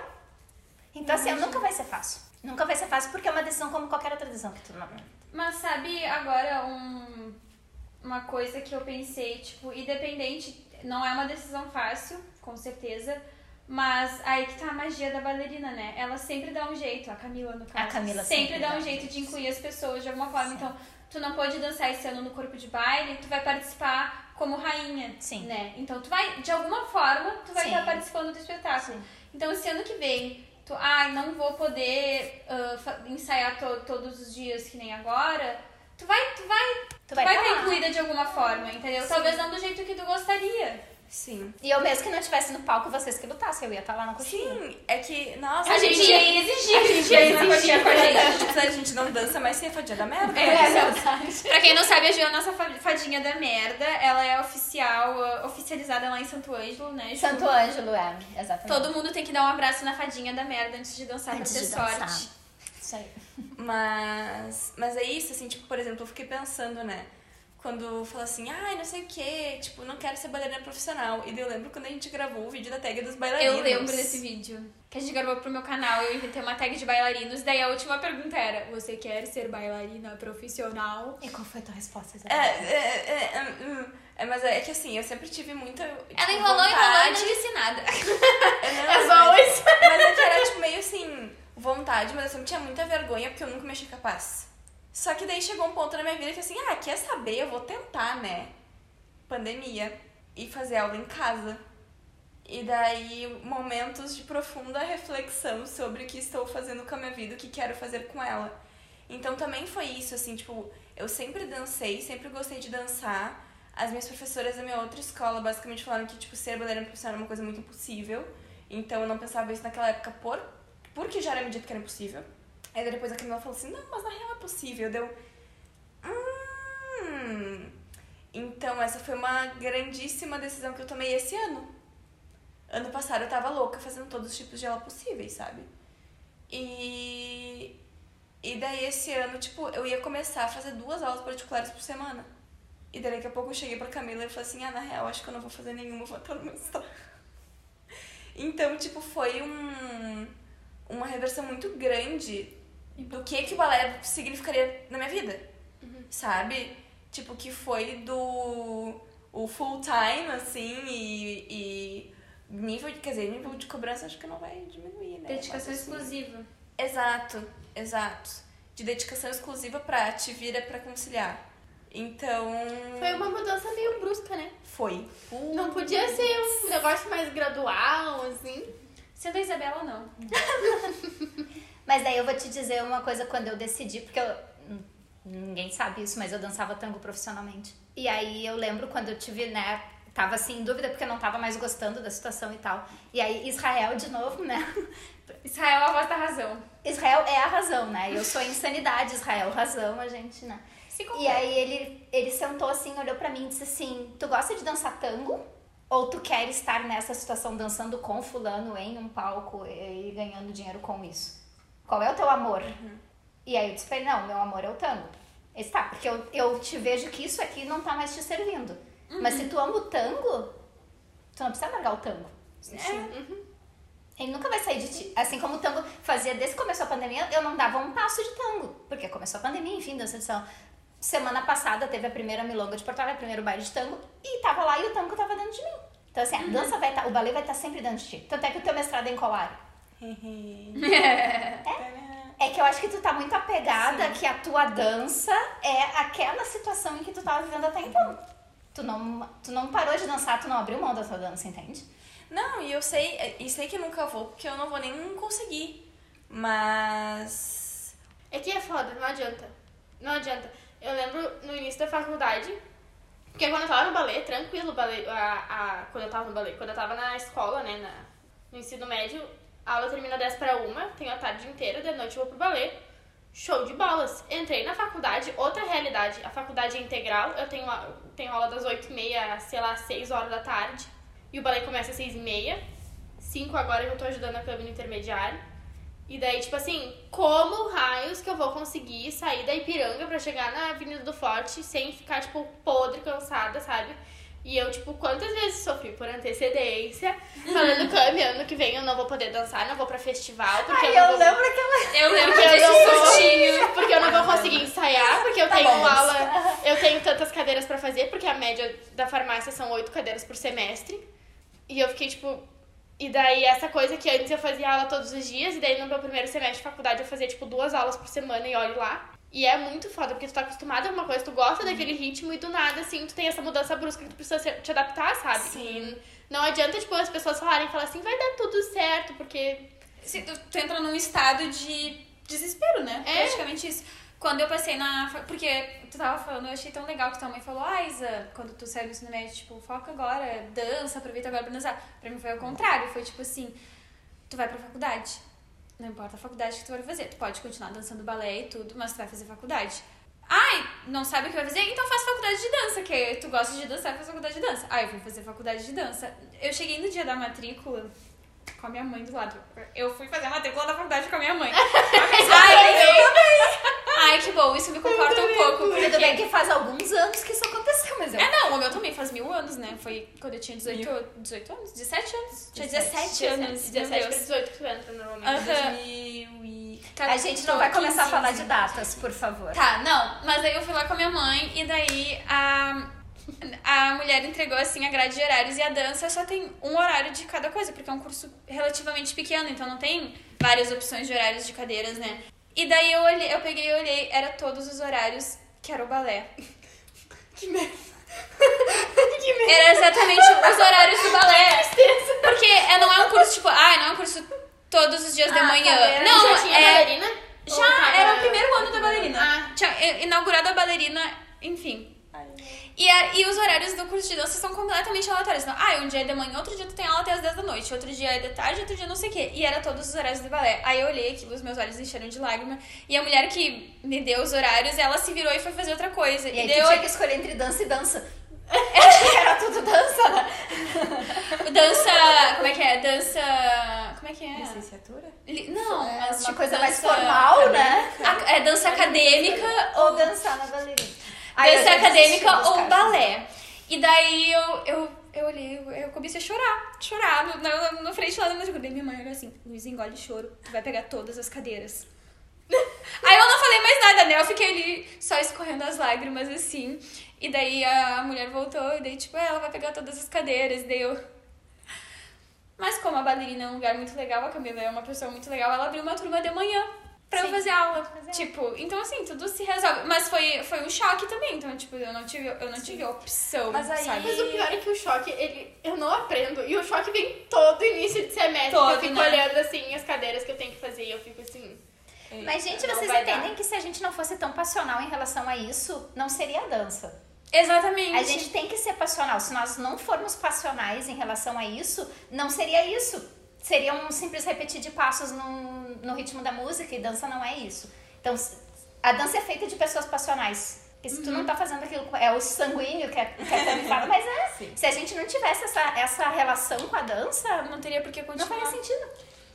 Então assim, nunca vai ser fácil. Nunca vai ser fácil, porque é uma decisão como qualquer outra decisão que tu não... Mas sabe, agora, um, uma coisa que eu pensei, tipo, independente, não é uma decisão fácil, com certeza, mas aí que tá a magia da bailarina, né? Ela sempre dá um jeito, a Camila, no caso, a Camila sempre, sempre dá um jeito de incluir as pessoas de alguma forma. Sim. Então, tu não pode dançar esse ano no corpo de baile, tu vai participar como rainha, Sim. né? Então, tu vai, de alguma forma, tu vai Sim. estar participando do espetáculo. Sim. Então, esse ano que vem... Ai, não vou poder uh, ensaiar to- todos os dias que nem agora. Tu vai, tu vai, tu vai, tu vai estar incluída de alguma forma, entendeu? Sim. Talvez não do jeito que tu gostaria. Sim. E eu mesmo que não estivesse no palco, vocês que lutassem, eu ia estar lá na coxinha. Sim, é que, nossa... A, a gente, gente ia exigir. A gente ia exigir com a gente. A gente não dança mais sem a fadinha da merda. É, é verdade. Pra quem não sabe, a Ju é a nossa fadinha da merda. Ela é oficial, uh, oficializada lá em Santo Ângelo, né, Ju? Santo Ângelo, é. Exatamente. Todo mundo tem que dar um abraço na fadinha da merda antes de dançar antes pra ter de sorte. Dançar. Isso aí. Mas, mas é isso, assim, tipo, por exemplo, eu fiquei pensando, né? quando fala assim, ai, ah, não sei o que, tipo, não quero ser bailarina profissional. E daí eu lembro quando a gente gravou o vídeo da tag dos bailarinos. Eu lembro desse vídeo, que a gente gravou pro meu canal, eu inventei uma tag de bailarinos. Daí a última pergunta era, você quer ser bailarina profissional? E qual foi a tua resposta? É, é, é, é, é, mas é que assim, eu sempre tive muita, tipo, ela enrolou, vontade. enrolou e não disse nada. Não, é só isso. Mas é que era, tipo, meio assim, vontade, mas eu sempre tinha muita vergonha, porque eu nunca me achei capaz. Só que daí chegou um ponto na minha vida que assim, ah, quer saber, eu vou tentar, né? Pandemia. E fazer aula em casa. E daí, momentos de profunda reflexão sobre o que estou fazendo com a minha vida, o que quero fazer com ela. Então também foi isso, assim, tipo, eu sempre dancei, sempre gostei de dançar. As minhas professoras da minha outra escola basicamente falaram que, tipo, ser bailarina profissional era uma coisa muito impossível. Então eu não pensava isso naquela época por, porque já era me dito que era impossível. Aí depois a Camila falou assim, não, mas na real é possível. Deu, hum... Então essa foi uma grandíssima decisão que eu tomei esse ano. Ano passado eu tava louca fazendo todos os tipos de aula possíveis, sabe? E... E daí esse ano, tipo, eu ia começar a fazer duas aulas particulares por semana. E daí daqui a pouco eu cheguei pra Camila e falei assim, ah, na real, acho que eu não vou fazer nenhuma, vou estar no meu estado. Então, tipo, foi um... uma reversão muito grande do que, que o balé significaria na minha vida, uhum. sabe? Tipo, que foi do o full time, assim, e, e nível de, quer dizer, nível de cobrança acho que não vai diminuir, né? Dedicação Mas, assim, exclusiva. Exato, exato. De dedicação exclusiva pra te vira pra conciliar. Então... Foi uma mudança meio brusca, né? Foi. Foi. Não podia ser um negócio mais gradual, assim... Sendo a Isabela, não. Mas daí eu vou te dizer uma coisa, quando eu decidi, porque eu, ninguém sabe isso, mas eu dançava tango profissionalmente. E aí eu lembro quando eu tive, né, tava assim em dúvida, porque eu não tava mais gostando da situação e tal. E aí Israel de novo, né? Israel é a voz da razão. Israel é a razão, né? Eu sou insanidade, Israel, razão, a gente, né? Se e aí ele, ele sentou assim, olhou pra mim e disse assim, tu gosta de dançar tango? Ou tu quer estar nessa situação dançando com fulano em um palco e ganhando dinheiro com isso? Qual é o teu amor? Uhum. E aí eu disse pra ele, não, meu amor é o tango. Ele disse, tá, porque eu, eu te vejo que isso aqui não tá mais te servindo. Uhum. Mas se tu ama o tango, tu não precisa largar o tango. Sim. É. Uhum. Ele nunca vai sair de ti. Assim como o tango fazia desde que começou a pandemia, eu não dava um passo de tango. Porque começou a pandemia, enfim, dança de salão. Semana passada teve a primeira milonga de Porto Alegre, o primeiro baile de tango, e tava lá e o tango tava dentro de mim. Então assim, a dança vai estar, tá, o balé vai estar tá sempre dentro de ti. Tanto é que o teu mestrado é em colar. é, é que eu acho que tu tá muito apegada, sim, que a tua dança é aquela situação em que tu tava vivendo até então. Tu não, tu não parou de dançar, tu não abriu mão da tua dança, entende? Não, e eu sei, e sei que nunca vou, porque eu não vou nem conseguir. Mas... É que é foda, não adianta. Não adianta. Eu lembro no início da faculdade, porque quando eu tava no balé, tranquilo, balé, a, a, quando eu tava no balé, quando eu tava na escola, né, na, no ensino médio, a aula termina dez para uma, tenho a tarde inteira, de noite eu vou pro balé, show de bolas. Entrei na faculdade, outra realidade, a faculdade é integral, eu tenho, tenho aula das oito e meia, sei lá, seis horas da tarde, e o balé começa às seis e meia, cinco agora eu tô ajudando a câmera intermediária. E daí, tipo assim, como raios que eu vou conseguir sair da Ipiranga pra chegar na Avenida do Forte sem ficar, tipo, podre, cansada, sabe? E eu, tipo, quantas vezes sofri por antecedência, falando que ano que vem eu não vou poder dançar, não vou pra festival, porque Ai, eu, eu vou... lembro aquela... Eu lembro que eu não vou, porque eu não vou conseguir ensaiar, porque eu tá tenho bom. aula, eu tenho tantas cadeiras pra fazer, porque a média da farmácia são oito cadeiras por semestre. E eu fiquei, tipo... E daí essa coisa que antes eu fazia aula todos os dias, e daí no meu primeiro semestre de faculdade eu fazia tipo duas aulas por semana e olho lá. E é muito foda, porque tu tá acostumado a alguma coisa, tu gosta uhum. daquele ritmo e do nada, assim, tu tem essa mudança brusca que tu precisa te adaptar, sabe? Sim. E não adianta, tipo, as pessoas falarem e falar assim, vai dar tudo certo, porque... Se tu, tu entra num estado de desespero, né? É. Praticamente isso. Quando eu passei na... Porque tu tava falando, eu achei tão legal que tua mãe falou, ah, Isa, quando tu saiu do ensino médio, tipo, foca agora, dança, aproveita agora pra dançar. Pra mim foi o contrário, foi tipo assim, tu vai pra faculdade, não importa a faculdade que tu vai fazer, tu pode continuar dançando balé e tudo, mas tu vai fazer faculdade. Ai, não sabe o que vai fazer? Então faz faculdade de dança, que tu gosta de dançar, faz faculdade de dança. Ai, eu fui fazer faculdade de dança. Eu cheguei no dia da matrícula... com a minha mãe do lado. Eu fui fazer a matrícula da faculdade com a minha mãe. Ai, eu também! Aí Ai, que bom, isso me conforta um pouco. Porque... Tudo bem que faz alguns anos que isso aconteceu, mas eu... É, não, o meu também faz mil anos, né? Foi quando eu tinha dezoito, dezoito anos? dezessete anos? Tinha dezessete anos. dezessete para dezoito que tu entra normalmente. Uhum. E... A gente não vai começar a falar de datas, por favor. Tá, não, mas aí eu fui lá com a minha mãe e daí a... A mulher entregou, assim, a grade de horários e a dança só tem um horário de cada coisa, porque é um curso relativamente pequeno, então não tem várias opções de horários de cadeiras, né? E daí eu, olhei, eu peguei e olhei, era todos os horários que era o balé. Que merda! Que merda! Era exatamente os horários do balé. Porque é, não é um curso, tipo, ah, não é um curso todos os dias ah, de manhã. Tá, não, já tinha é... Bailarina? Já, tá era o primeiro ano da ballerina. Ah. Tinha inaugurado a ballerina, enfim... E, a, e os horários do curso de dança são completamente aleatórios. Então, ah, um dia é de manhã, outro dia tu tem aula até as dez da noite, outro dia é de tarde, outro dia não sei o quê. E era todos os horários do balé. Aí eu olhei aquilo, os meus olhos encheram de lágrima. E a mulher que me deu os horários, ela se virou e foi fazer outra coisa. E, e aí deu... tu tinha que escolher entre dança e dança. Era tudo dança, né? Dança... Como é que é? Dança... Como é que é? Licenciatura? Li... Não, é, mas uma tipo, coisa dança... mais formal, né? A, é dança acadêmica ou... Ou dançar na ballerina. Dança acadêmica ou balé. E daí eu, eu, eu olhei, eu, eu comecei a chorar. Chorar no, no, no frente lá da minha mãe. Olha assim, Luísa, engole choro. Tu vai pegar todas as cadeiras. Aí eu não falei mais nada, né? Eu fiquei ali só escorrendo as lágrimas, assim. E daí a mulher voltou. E daí, tipo, ela vai pegar todas as cadeiras. E daí eu... Mas como a bailarina é um lugar muito legal, a Camila é uma pessoa muito legal, ela abriu uma turma de manhã. Pra Sim. eu fazer aula, fazer tipo, aula. Então assim, tudo se resolve, mas foi, foi um choque também, então tipo, eu não tive, eu não tive opção, mas aí, sabe? Mas o pior é que o choque, ele, eu não aprendo, e o choque vem todo início de semestre, todo, eu fico né? olhando assim, as cadeiras que eu tenho que fazer, e eu fico assim... Mas gente, vocês entendem dar. que se a gente não fosse tão passional em relação a isso, não seria a dança. Exatamente. A gente tem que ser passional, se nós não formos passionais em relação a isso, não seria isso. Seria um simples repetir de passos no, no ritmo da música, e dança não é isso. Então, a dança é feita de pessoas passionais. E se uhum. tu não tá fazendo aquilo, é o sanguíneo que a Tami fala, mas é. Sim. Se a gente não tivesse essa, essa relação com a dança, não teria por que continuar. Não faria sentido.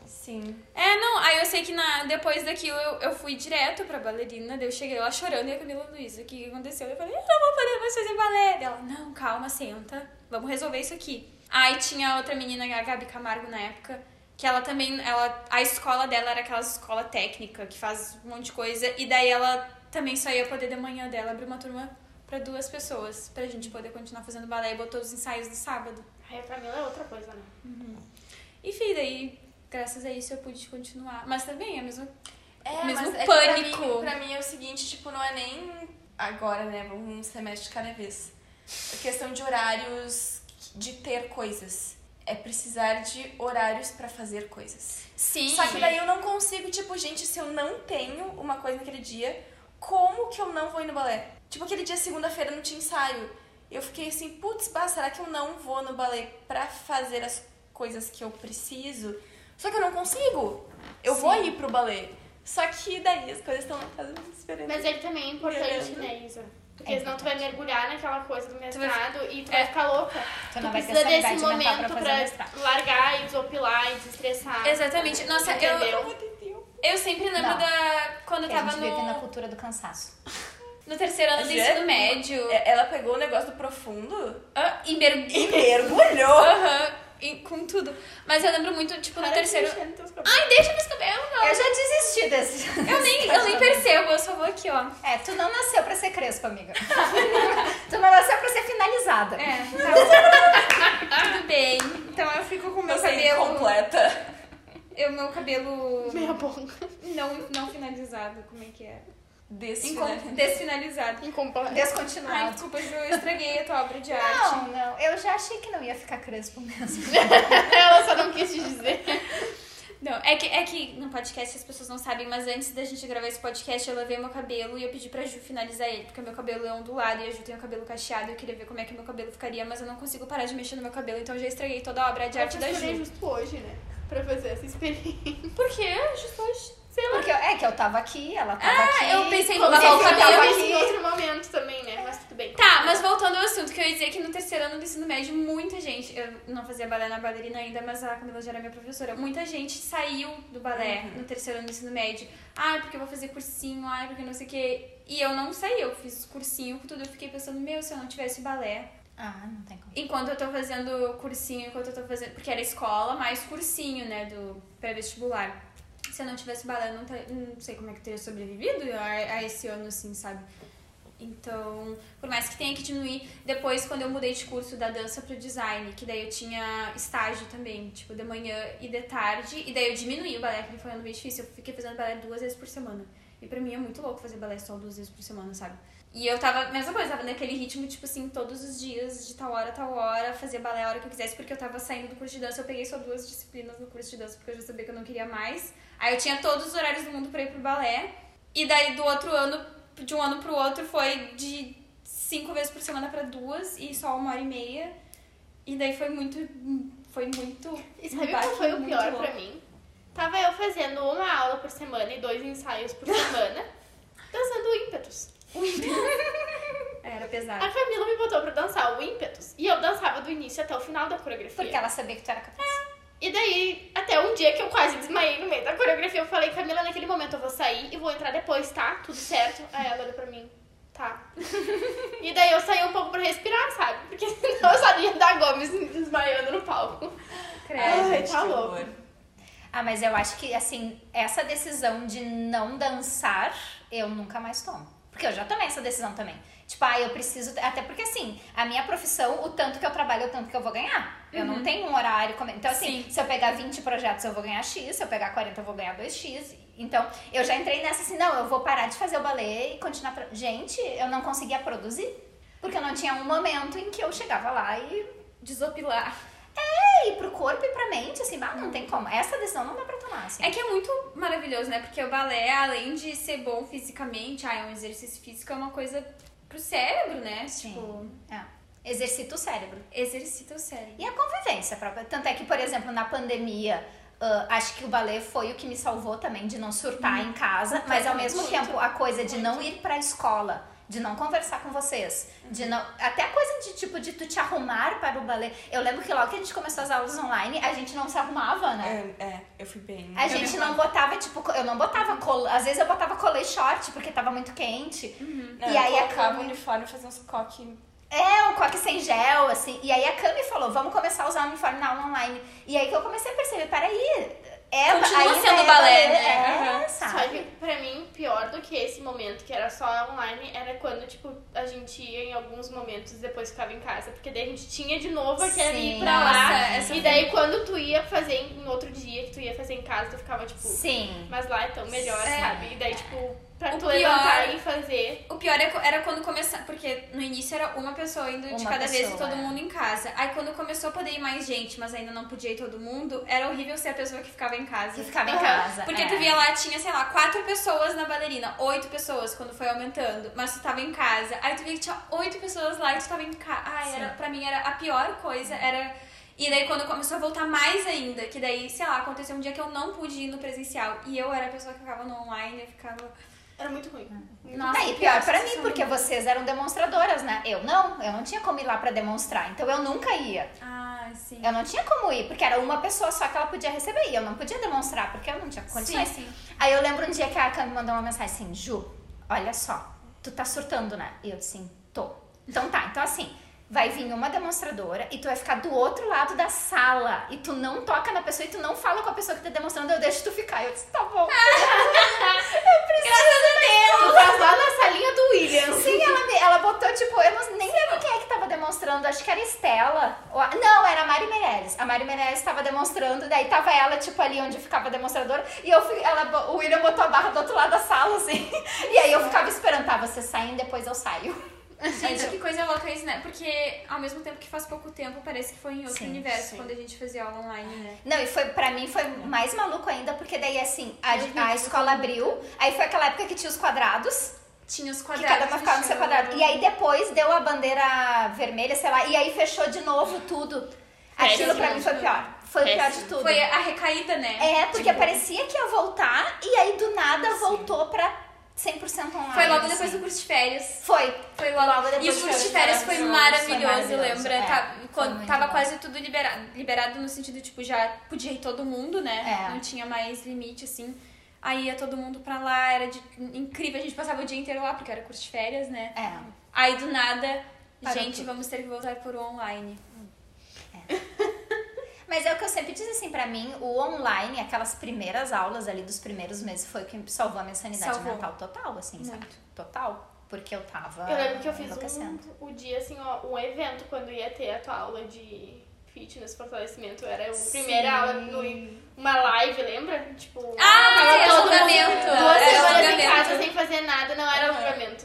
Sim. É, não, aí eu sei que na, depois daquilo eu, eu fui direto pra ballerina, daí eu cheguei lá chorando, e a Camila Luísa, o que aconteceu? Eu falei, eu não vou poder mais fazer balé. Ela, não, calma, senta, vamos resolver isso aqui. Aí tinha outra menina, a Gabi Camargo, na época, que ela também, ela, a escola dela era aquela escola técnica, que faz um monte de coisa, e daí ela também só ia poder de manhã dela abrir uma turma pra duas pessoas, pra gente poder continuar fazendo balé, e botou os ensaios no sábado. Aí pra mim é outra coisa, né? Uhum. Enfim, daí, graças a isso eu pude continuar. Mas também é mesmo, é, mesmo mas pânico. É pra, mim, pra mim é o seguinte, tipo, não é nem agora, né, um semestre de cada vez. A questão de horários... de ter coisas. É precisar de horários pra fazer coisas. Sim. Só que daí eu não consigo, tipo, gente, se eu não tenho uma coisa naquele dia, como que eu não vou ir no balé? Tipo, aquele dia, segunda-feira, não tinha ensaio. Eu fiquei assim, putz, bah, será que eu não vou no balé pra fazer as coisas que eu preciso? Só que eu não consigo. Eu Sim. vou ir pro balé. Só que daí as coisas estão fazendo diferente. Mas ele também é importante, né, Isa? Porque é senão tu vai mergulhar naquela coisa do mestrado tu... e tu vai é. ficar louca. Tu, não tu vai precisa desse momento pra, pra largar e desopilar e desestressar. Exatamente. Nossa, eu, eu sempre lembro não. da... Quando eu tava a gente no... vivendo na cultura do cansaço. No terceiro ano do ensino médio. Ela pegou o negócio do profundo ah, e, merg... e mergulhou. Uhum. E com tudo. Mas eu lembro muito, tipo, Para no terceiro... Ai, deixa meus cabelos. Eu já desisti desse... Eu nem, eu nem percebo, eu só vou aqui, ó. É, tu não nasceu pra ser crespa, amiga. Tu não nasceu pra ser finalizada. É, tá. Tudo bem. Então eu fico com o meu cabelo... completa. Eu, meu cabelo... Meia boca. Não, não finalizado, como é que é? Desfinalizado. Desfinalizado. Incompleto. Descontinuado. Ai, desculpa, Ju, eu estraguei a tua obra de não, arte. Não, não. Eu já achei que não ia ficar crespo mesmo. Ela só não quis te dizer. Não, é que, é que no podcast as pessoas não sabem, mas antes da gente gravar esse podcast, eu lavei meu cabelo e eu pedi pra Ju finalizar ele, porque meu cabelo é ondulado e a Ju tem o cabelo cacheado e eu queria ver como é que meu cabelo ficaria, mas eu não consigo parar de mexer no meu cabelo, então eu já estraguei toda a obra de eu arte da Ju. Eu escolhi justo hoje, né? Pra fazer essa experiência. Por quê? Justo hoje? Porque eu, é que eu tava aqui, ela tava ah, aqui. Ah, eu pensei em lavar o cabelo. Eu pensei em outro momento também, né? Mas tudo bem. bem. Tá, mas voltando ao assunto, que eu ia dizer que no terceiro ano do ensino médio, muita gente... Eu não fazia balé na bailarina ainda, mas a Camila já era minha professora. Muita gente saiu do balé uhum. no terceiro ano do ensino médio. Ai, porque eu vou fazer cursinho, ai, porque não sei o quê. E eu não saí, eu fiz cursinho, tudo. Eu fiquei pensando, meu, se eu não tivesse balé... Ah, não tem como. Enquanto eu tô fazendo cursinho, enquanto eu tô fazendo... Porque era escola, mais cursinho, né, do pré-vestibular. Se eu não tivesse balé, eu não, ter... não sei como é que eu teria sobrevivido a, a esse ano, assim, sabe? Então, por mais que tenha que diminuir. Depois, quando eu mudei de curso da dança pro design, que daí eu tinha estágio também, tipo, de manhã e de tarde. E daí eu diminuí o balé, que foi um ano bem difícil. Eu fiquei fazendo balé duas vezes por semana. E pra mim é muito louco fazer balé só duas vezes por semana, sabe? E eu tava, mesma coisa, tava naquele ritmo, tipo assim, todos os dias, de tal hora a tal hora, fazia balé a hora que eu quisesse, porque eu tava saindo do curso de dança. Eu peguei só duas disciplinas no curso de dança, porque eu já sabia que eu não queria mais. Aí eu tinha todos os horários do mundo pra ir pro balé. E daí do outro ano, de um ano pro outro, foi de cinco vezes por semana pra duas, e só uma hora e meia. E daí foi muito, foi muito... E sabe qual foi o pior pra mim? Tava eu fazendo uma aula por semana e dois ensaios por semana, dançando ímpetos. O ímpetos. Era pesado. A Camila me botou pra dançar o ímpetos. E eu dançava do início até o final da coreografia. Porque ela sabia que tu era capaz. É. E daí, até um dia que eu quase desmaiei no meio da coreografia, eu falei, Camila, naquele momento eu vou sair e vou entrar depois, tá? Tudo certo? Aí ela olhou pra mim, tá. E daí eu saí um pouco pra respirar, sabe? Porque senão eu sabia da Gomes desmaiando no palco. Credo, ai, gente, tá louco. Amor. Ah, mas eu acho que, assim, essa decisão de não dançar, eu nunca mais tomo. Porque eu já tomei essa decisão também. Tipo, ah, eu preciso... Até porque, assim, a minha profissão, o tanto que eu trabalho, o tanto que eu vou ganhar. Eu uhum. não tenho um horário... Então, assim, sim, se eu pegar vinte projetos, eu vou ganhar X. Se eu pegar quarenta, eu vou ganhar dois X. Então, eu já entrei nessa, assim, não, eu vou parar de fazer o balé e continuar... Pra... Gente, eu não conseguia produzir. Porque eu não tinha um momento em que eu chegava lá e... Desopilar. É, e pro corpo e pra mente, assim, não tem como. Essa decisão não dá pra tomar, assim. É que é muito maravilhoso, né? Porque o balé, além de ser bom fisicamente, ah, é um exercício físico, é uma coisa pro cérebro, né? Sim. Tipo... É. Exercita o cérebro. Exercita o cérebro. E a convivência própria. Tanto é que, por exemplo, na pandemia, uh, acho que o balé foi o que me salvou também de não surtar hum. em casa. Mas, mas ao mesmo muito, tempo, a coisa de muito. não ir pra escola... De não conversar com vocês. Uhum. De não, até a coisa de, tipo, de tu te arrumar para o balé. Eu lembro que logo que a gente começou as aulas online, a gente não se arrumava, né? É, é eu fui bem... A gente não botava, tipo... Eu não botava... Colo, às vezes eu botava colê short, porque tava muito quente. Uhum. Não, e aí a Cami... o uniforme e fazia uns coques... É, um coque sem gel, assim. E aí a Cami falou, vamos começar a usar o uniforme na aula online. E aí que eu comecei a perceber, peraí... É, continua sendo é balé, né? É, uhum. sabe? Só que pra mim, pior do que esse momento, que era só online, era quando, tipo, a gente ia em alguns momentos e depois ficava em casa. Porque daí a gente tinha de novo aquele ir pra lá. Nossa, e daí, quando tu ia fazer em outro dia, que tu ia fazer em casa, tu ficava, tipo... Sim. Mas lá é tão melhor, é. sabe? E daí, tipo... Pra o tu pior, levantar e fazer. O pior era quando começou... Porque no início era uma pessoa indo uma de cada pessoa, vez e todo é. mundo em casa. Aí quando começou a poder ir mais gente, mas ainda não podia ir todo mundo, era horrível ser a pessoa que ficava em casa. Que ficava uhum. em casa. Porque é. tu via lá, tinha, sei lá, quatro pessoas na bailarina. Oito pessoas, quando foi aumentando. Mas tu tava em casa. Aí tu via que tinha oito pessoas lá e tu tava em casa. Ai, era, pra mim era a pior coisa. Era... E daí quando começou a voltar mais ainda, que daí, sei lá, aconteceu um dia que eu não pude ir no presencial. E eu era a pessoa que ficava no online, eu ficava... Era muito ruim. Nossa, e pior pra mim, porque vocês eram demonstradoras, né? Eu não, eu não tinha como ir lá pra demonstrar, então eu nunca ia. Ah, sim. Eu não tinha como ir, porque era uma pessoa só que ela podia receber, e eu não podia demonstrar, porque eu não tinha condições. Sim, sim. Aí eu lembro um dia que a Cami mandou uma mensagem assim, Ju, olha só, tu tá surtando, né? E eu disse, tô. Então tá, então assim... Vai vir uma demonstradora e tu vai ficar do outro lado da sala. E tu não toca na pessoa e tu não fala com a pessoa que tá demonstrando. Eu deixo tu ficar. Eu disse, tá bom. Eu preciso. Tu tá lá na salinha do William. Sim, ela, ela botou, tipo, eu não, nem lembro quem é que tava demonstrando. Acho que era Estela. A, não, era a Mari Meirelles. A Mari Meirelles tava demonstrando. Daí tava ela, tipo, ali onde ficava a demonstradora. E eu, ela, o William botou a barra do outro lado da sala, assim. E aí eu ficava esperando, tá, vocês saem, depois eu saio. Gente, que coisa louca isso, né? Porque ao mesmo tempo que faz pouco tempo, parece que foi em outro sim, universo, sim. quando a gente fazia aula online, né? Não, e foi, pra mim foi mais maluco ainda, porque daí assim, a, a escola abriu, aí foi aquela época que tinha os quadrados. Tinha os quadrados. Que cada uma ficava no seu quadrado. E aí depois deu a bandeira vermelha, sei lá, e aí fechou de novo tudo. Aquilo pra mim foi pior. Foi o pior de tudo. Foi a recaída, né? É, porque tipo... parecia que ia voltar, e aí do nada voltou pra... cem por cento online. Foi logo depois assim. do curso de férias. Foi. Foi logo, logo depois do curso de férias. E o curso de férias, férias foi, maravilhoso, foi maravilhoso, lembra? É, tá, quando, tava bom. quase tudo liberado, liberado no sentido, tipo, já podia ir todo mundo, né? É. Não tinha mais limite, assim. Aí ia todo mundo pra lá, era de, incrível. A gente passava o dia inteiro lá, porque era curso de férias, né? É. Aí, do nada, Parou gente, tudo. vamos ter que voltar por online. É. Mas é o que eu sempre disse, assim, pra mim, o online, aquelas primeiras aulas ali dos primeiros meses foi o que salvou a minha sanidade salvou. mental total, assim, Muito. sabe? Total. Porque eu tava Eu lembro que eu fiz um, o dia, assim, ó, um evento, quando ia ter a tua aula de fitness, fortalecimento, era a Sim. primeira aula, no, uma live, lembra? Tipo, ah, era julgamento. Duas semanas em casa, sem fazer nada, não era uhum. julgamento.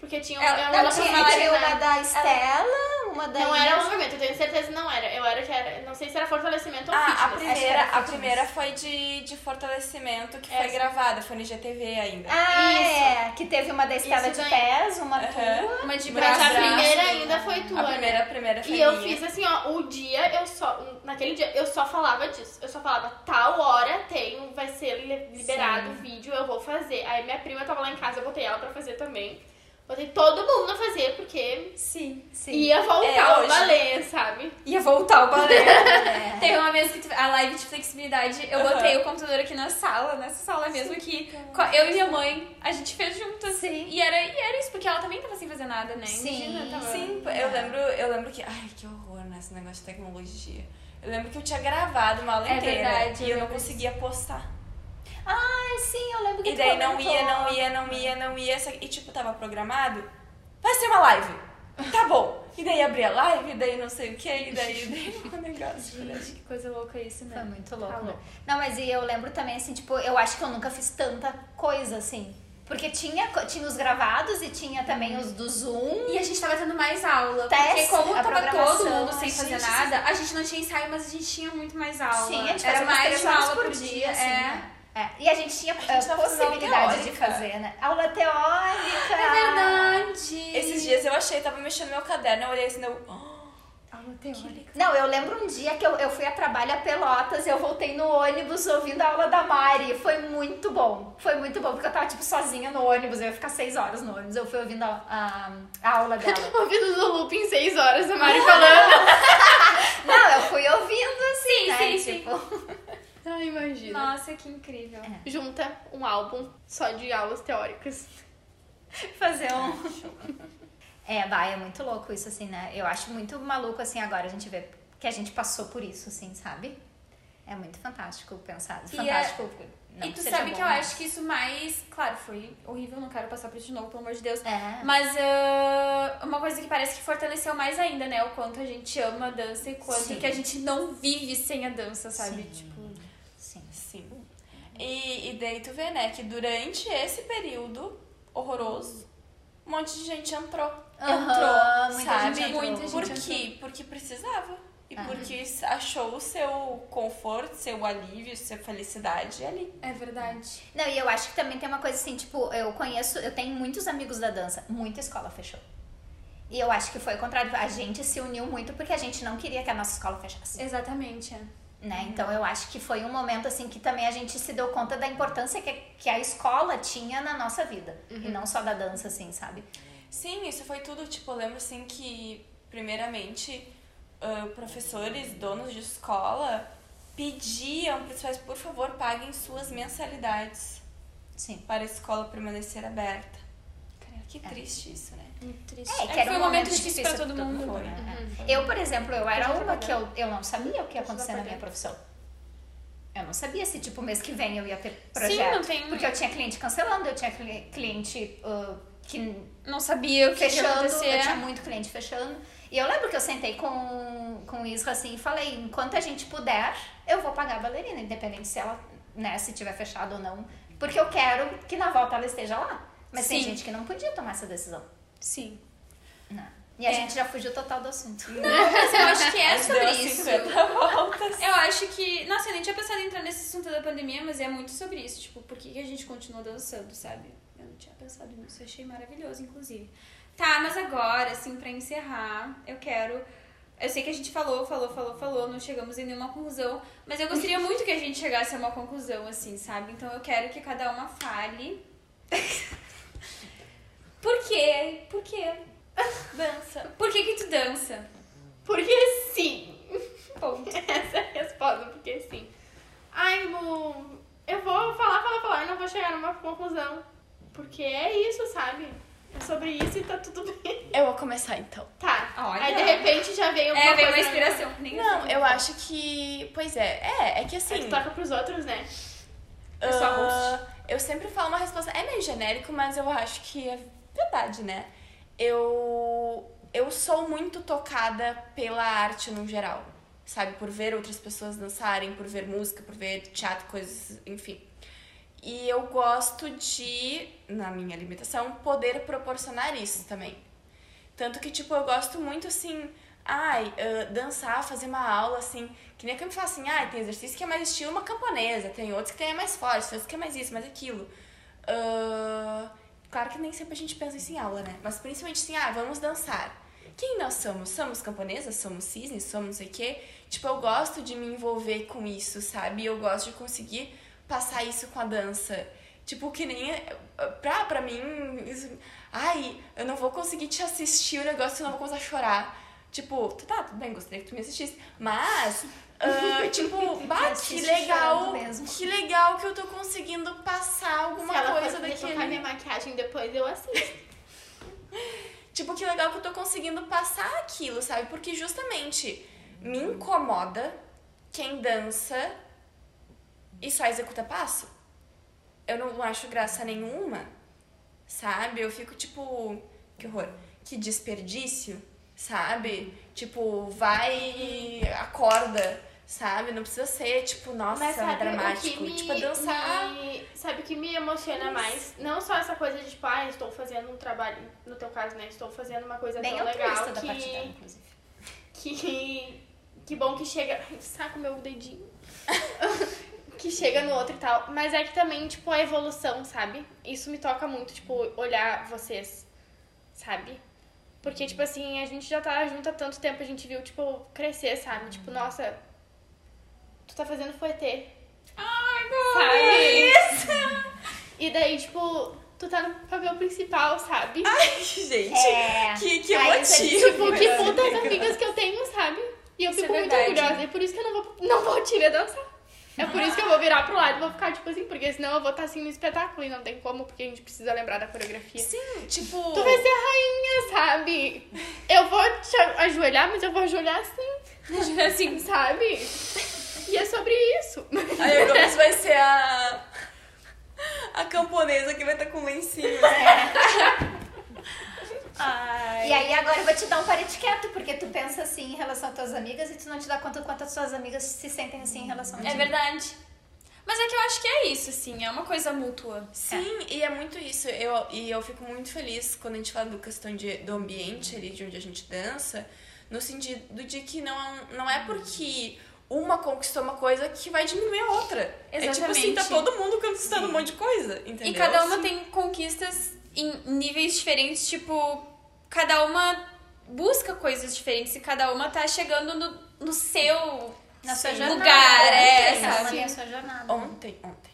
Porque tinha uma... Ela, não, tinha uma, uma da Estela... Não era o movimento, eu tenho certeza que não era. Eu era que era, não sei se era fortalecimento ou ah, fitness. A primeira, a primeira foi de, de fortalecimento que Essa. foi gravada, foi no I G T V ainda. Ah, isso. é, que teve uma da escada de pés, uma uhum. tua, uma de braço. Mas a primeira ainda foi tua, a primeira, né? A primeira foi E minha. Eu fiz assim, ó, o dia eu só, naquele dia eu só falava disso. Eu só falava, tal hora tem, vai ser liberado o vídeo, eu vou fazer. Aí minha prima tava lá em casa, eu botei ela pra fazer também. Botei todo mundo a fazer, porque sim, sim. ia voltar é, o balé, sabe? Ia voltar o balé. É. Teve uma vez que a live de flexibilidade, eu uhum. botei o computador aqui na sala, nessa sala mesmo, sim, que cara. eu e minha mãe, a gente fez juntas. Sim. E era, e era isso, porque ela também tava sem fazer nada, né? Sim, Imagina, tava... sim. Eu, é. lembro, eu lembro que... Ai, que horror, né? Esse negócio de tecnologia. Eu lembro que eu tinha gravado uma aula é inteira verdade, e eu não conseguia postar. Ai, sim, eu lembro que E daí não ia, não ia, não ia, não ia. E tipo, tava programado. Vai ser uma live. Tá bom. E daí abri a live, e daí não sei o que, e daí, daí um negócio. Gente, que coisa louca isso, né? Foi muito louco. Tá louco. Não, mas eu lembro também, assim, tipo, eu acho que eu nunca fiz tanta coisa, assim. Porque tinha, tinha os gravados e tinha também os do Zoom. E a gente tava tendo mais aula. Teste, porque como tava todo mundo sem fazer gente, nada, a gente não tinha ensaio, mas a gente tinha muito mais aula. Sim, a gente Era mais uma aula por, por dia, dia assim, é. Né? É, e a gente tinha a gente uh, possibilidade de fazer, né? Aula teórica! É verdade! Esses dias eu achei, tava mexendo no meu caderno, eu olhei assim, eu... Oh, aula teórica! Não, eu lembro um dia que eu, eu fui a trabalho a Pelotas, eu voltei no ônibus ouvindo a aula da Mari, foi muito bom, foi muito bom, porque eu tava, tipo, sozinha no ônibus, eu ia ficar seis horas no ônibus, eu fui ouvindo a, a, a aula dela. Ouvindo no looping seis horas, a Mari falando! Não, eu fui ouvindo assim, né? Sim, sim, tipo... Ai, imagina. Nossa, que incrível. É. Junta um álbum só de aulas teóricas. Fazer um... É, vai, é muito louco isso, assim, né? Eu acho muito maluco, assim, agora a gente vê que a gente passou por isso, assim, sabe? É muito fantástico pensar. E fantástico. É... Não, e tu sabe bom, que eu mas... acho que isso mais... Claro, foi horrível, não quero passar por isso de novo, pelo amor de Deus. É. Mas uh, uma coisa que parece que fortaleceu mais ainda, né? O quanto a gente ama a dança e quanto Sim. que a gente não vive sem a dança, sabe? Sim. Tipo... Sim. Sim. E, e daí tu vê, né, que durante esse período horroroso, um monte de gente entrou. Uhum, entrou, muita sabe? Gente entrou. Muita gente Por quê? Entrou. Porque precisava. E ah. porque achou o seu conforto, seu alívio, sua felicidade ali. É verdade. Não, e eu acho que também tem uma coisa assim, tipo, eu conheço, eu tenho muitos amigos da dança, muita escola fechou. E eu acho que foi o contrário, a gente se uniu muito porque a gente não queria que a nossa escola fechasse. Exatamente, é. Né? Então eu acho que foi um momento assim que também a gente se deu conta da importância que, que a escola tinha na nossa vida uhum. e não só da dança, assim, sabe? Sim, isso foi tudo, tipo, eu lembro assim que primeiramente uh, professores, donos de escola pediam para os pais, por favor, paguem suas mensalidades Sim. para a escola permanecer aberta. Que é. triste isso, né? Muito triste. É, que era é, foi um momento difícil, difícil pra todo, todo mundo. mundo né? uhum. Eu, por exemplo, eu era uma que eu, eu não sabia o que ia acontecer na minha profissão. Eu não sabia se, tipo, mês que vem eu ia ter projeto. Sim, não tem... Porque eu tinha cliente cancelando, eu tinha cliente uh, que... Não sabia o que ia acontecer. Eu tinha muito cliente fechando. E eu lembro que eu sentei com, com o Isra, assim, e falei, enquanto a gente puder, eu vou pagar a bailarina, independente se ela, né, se tiver fechado ou não. Porque eu quero que na volta ela esteja lá. Mas Sim. tem gente que não podia tomar essa decisão. Sim. Não. E a é. gente já fugiu total do assunto. Não, mas eu acho que é sobre isso. Eu acho que... Nossa, eu nem tinha pensado em entrar nesse assunto da pandemia, mas é muito sobre isso. Tipo, por que a gente continua dançando, sabe? Eu não tinha pensado nisso. Eu achei maravilhoso, inclusive. Tá, mas agora, assim, pra encerrar, eu quero... Eu sei que a gente falou, falou, falou, falou, não chegamos em nenhuma conclusão, mas eu gostaria muito que a gente chegasse a uma conclusão, assim, sabe? Então eu quero que cada uma fale... Por quê? Por quê? Dança. Por que que tu dança? Porque sim. Bom, essa é a resposta, porque sim. Ai, bom, eu vou falar, falar, falar e não vou chegar numa conclusão. Porque é isso, sabe? É sobre isso e tá tudo bem. Eu vou começar então. Tá. Olha. Aí de repente já veio uma, é, veio uma inspiração. Nem não, eu acho que... Pois é, é, é que assim... É que tu toca pros outros, né? Eu sou a host. Uh, eu sempre falo uma resposta... É meio genérico, mas eu acho que é verdade, né? Eu... Eu sou muito tocada pela arte no geral, sabe? Por ver outras pessoas dançarem, por ver música, por ver teatro, coisas, enfim. E eu gosto de, na minha limitação, poder proporcionar isso também. Tanto que, tipo, eu gosto muito, assim, ai, uh, dançar, fazer uma aula, assim, que nem a Camila fala assim, ai, tem exercício que é mais estilo uma camponesa, tem outros que tem é mais forte, tem outros que é mais isso, mais aquilo. Uh, claro que nem sempre a gente pensa isso em aula, né? Mas principalmente assim, ah, vamos dançar. Quem nós somos? Somos camponesas? Somos cisnes? Somos não sei o quê? Tipo, eu gosto de me envolver com isso, sabe? Eu gosto de conseguir passar isso com a dança. Tipo, que nem... Pra, pra mim... Isso, ai, eu não vou conseguir te assistir o negócio, eu não vou começar a chorar. Tipo, tá, tudo bem, gostaria que tu me assistisse. Mas, uh, tipo, bah, que legal, que legal que eu tô conseguindo passar alguma coisa daquele... Se ela tocar minha maquiagem depois, eu assisto. Tipo, que legal que eu tô conseguindo passar aquilo, sabe? Porque justamente me incomoda quem dança e só executa passo. Eu não acho graça nenhuma, sabe? Eu fico tipo, que horror, que desperdício, sabe? Tipo, vai, acorda, sabe? Não precisa ser, tipo, nossa, mas sabe, dramático. Me, tipo, dançar... Me, sabe o que me emociona Isso. mais? Não só essa coisa de, tipo, ah, estou fazendo um trabalho... No teu caso, né? Estou fazendo uma coisa bem tão legal que... Da parte dela, inclusive. Que... Que bom que chega... Saca o meu dedinho. Que chega no outro e tal. Mas é que também, tipo, a evolução, sabe? Isso me toca muito, tipo, olhar vocês, sabe? Porque, tipo assim, a gente já tá junto há tanto tempo, a gente viu, tipo, crescer, sabe? Tipo, nossa... Tu tá fazendo fuetê. Ai, bom! Isso! E daí, tipo, tu tá no papel principal, sabe? Ai, gente! É. Que, que Ai, emotivo! É, tipo, que putas amigas que eu tenho, sabe? E eu isso fico é muito orgulhosa. É por isso que eu não vou, não vou te ver dançar. É por isso que eu vou virar pro lado e vou ficar, tipo assim, porque senão eu vou estar assim no espetáculo e não tem como, porque a gente precisa lembrar da coreografia. Sim, tipo... Tu vai ser a rainha, sabe? Eu vou te ajoelhar, mas eu vou ajoelhar assim. Ajoelhar assim, sabe? E é sobre isso. Aí o Gomes vai ser a... A camponesa que vai estar com o lencinho. É. Ai. E aí agora eu vou te dar um parede quieto, porque tu pensa assim em relação às tuas amigas e tu não te dá conta quanto as tuas amigas se sentem assim em relação a ti. É verdade. Mas é que eu acho que é isso, assim. É uma coisa mútua. Sim, é. E é muito isso. Eu, e eu fico muito feliz quando a gente fala do questão de, do ambiente ali, de onde a gente dança, no sentido de que não, não é porque... Uma conquistou uma coisa que vai diminuir a outra. Exatamente. É tipo assim, tá todo mundo conquistando Sim. um monte de coisa, entendeu? E cada uma Sim. tem conquistas em níveis diferentes, tipo... Cada uma busca coisas diferentes e cada uma tá chegando no, no seu na sua lugar. Jornada. É, é, sabe? Na sua jornada. Ontem, ontem.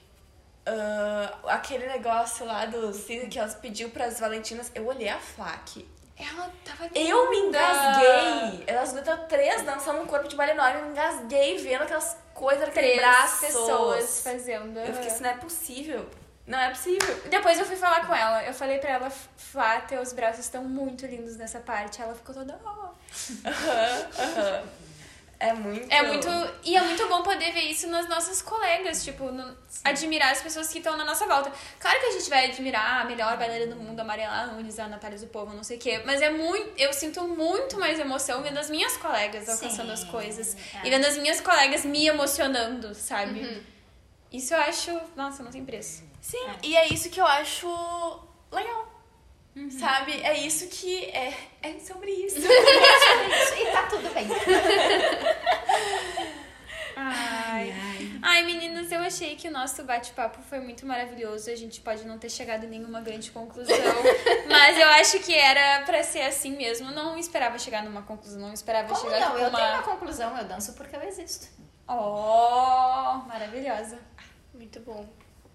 Uh, aquele negócio lá do Cid que elas pediu pras Valentinas, eu olhei a Flaque. Ela tava... Eu me engasguei. Elas botaram três dançando um corpo de baile enorme. Eu me engasguei vendo aquelas coisas, aquele braço. Três pessoas fazendo. Eu fiquei assim, não é possível. Não é possível. Depois eu fui falar com ela. Eu falei pra ela, Flá, teus braços estão muito lindos nessa parte. Ela ficou toda... Aham, aham. É muito... É muito... E é muito bom poder ver isso nas nossas colegas. Tipo, no... admirar as pessoas que estão na nossa volta. Claro que a gente vai admirar a melhor bailarina do mundo, a Mariela Unis, a Natália do Povo, não sei o quê. Mas é muito... Eu sinto muito mais emoção vendo as minhas colegas alcançando Sim, as coisas. É. E vendo as minhas colegas me emocionando, sabe? Uhum. Isso eu acho... Nossa, não tem preço. Sim, é. E é isso que eu acho legal. Uhum. Sabe? É isso que... É, é sobre isso. E tá tudo bem. Ai. Ai, ai, meninas, eu achei que o nosso bate-papo foi muito maravilhoso. A gente pode não ter chegado em nenhuma grande conclusão. Mas eu acho que era pra ser assim mesmo. Não esperava chegar numa conclusão. Não esperava Como chegar não? numa... Eu tenho uma conclusão. Eu danço porque eu existo. Oh, maravilhosa. Muito bom.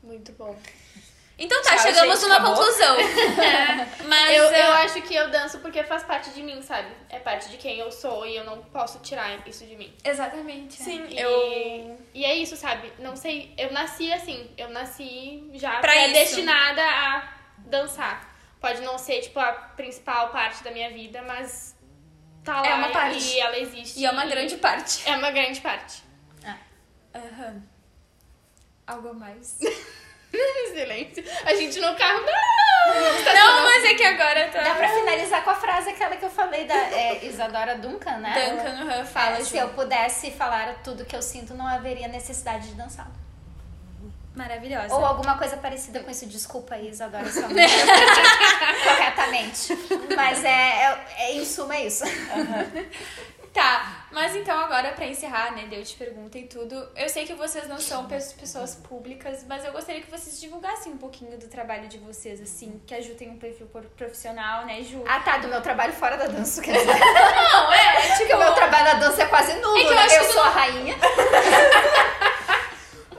Muito bom. Então tá, tchau, chegamos gente, numa acabou. conclusão. É, mas eu, eu acho que eu danço porque faz parte de mim, sabe? É parte de quem eu sou e eu não posso tirar isso de mim. Exatamente. Sim, é. eu... E, e é isso, sabe? Não sei, eu nasci assim, eu nasci já pra pra destinada a dançar. Pode não ser, tipo, a principal parte da minha vida, mas tá lá é uma parte. E ela existe. E é uma e grande parte. É uma grande parte. Ah. Uhum. Algo mais? Silêncio. A gente no carro. Não, tá não mas é que agora tá. Dá pra finalizar com a frase aquela que eu falei da é, Isadora Duncan, né? Duncan, uhum, fala. É, se eu pudesse falar tudo que eu sinto, não haveria necessidade de dançar. Maravilhosa. Ou alguma coisa parecida com isso. Desculpa aí, Isadora, só não corretamente. Mas é, é, é, em suma, é isso. Uhum. Tá, mas então agora pra encerrar, né, Deus te pergunta e tudo. Eu sei que vocês não são pessoas públicas, mas eu gostaria que vocês divulgassem um pouquinho do trabalho de vocês, assim, que ajudem um perfil profissional, né, Ju? Ah, tá, do meu trabalho fora da dança, quer dizer. Não, é, tipo... Porque o meu trabalho na dança é quase nulo, é que eu, né? eu sou não... a rainha.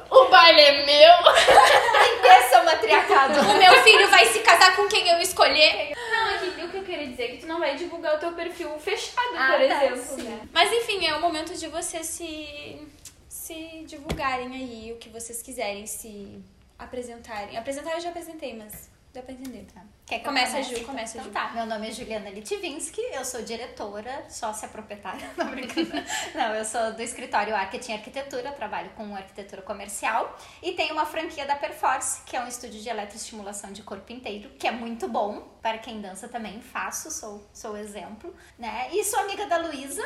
O baile é meu. Impressão matriarcado. O meu filho vai se casar com quem eu escolher. Não, é que o que eu queria dizer é que tu não vai divulgar o teu perfil fechado, ah, por tá, exemplo. Sim. Mas enfim, é o momento de vocês se, se divulgarem aí, o que vocês quiserem, se apresentarem. Apresentar eu já apresentei, mas dá pra entender. Tá. Quer que começa, comece, Ju, começa, então, Ju. Tá. Meu nome é Juliana Litwinski, eu sou diretora, sócia proprietária, não brincadeira. Não, eu sou do escritório Arketing Arquitetura, trabalho com arquitetura comercial e tenho uma franquia da Perforce, que é um estúdio de eletroestimulação de corpo inteiro, que é muito bom, para quem dança também faço, sou, sou exemplo, né? E sou amiga da Luísa.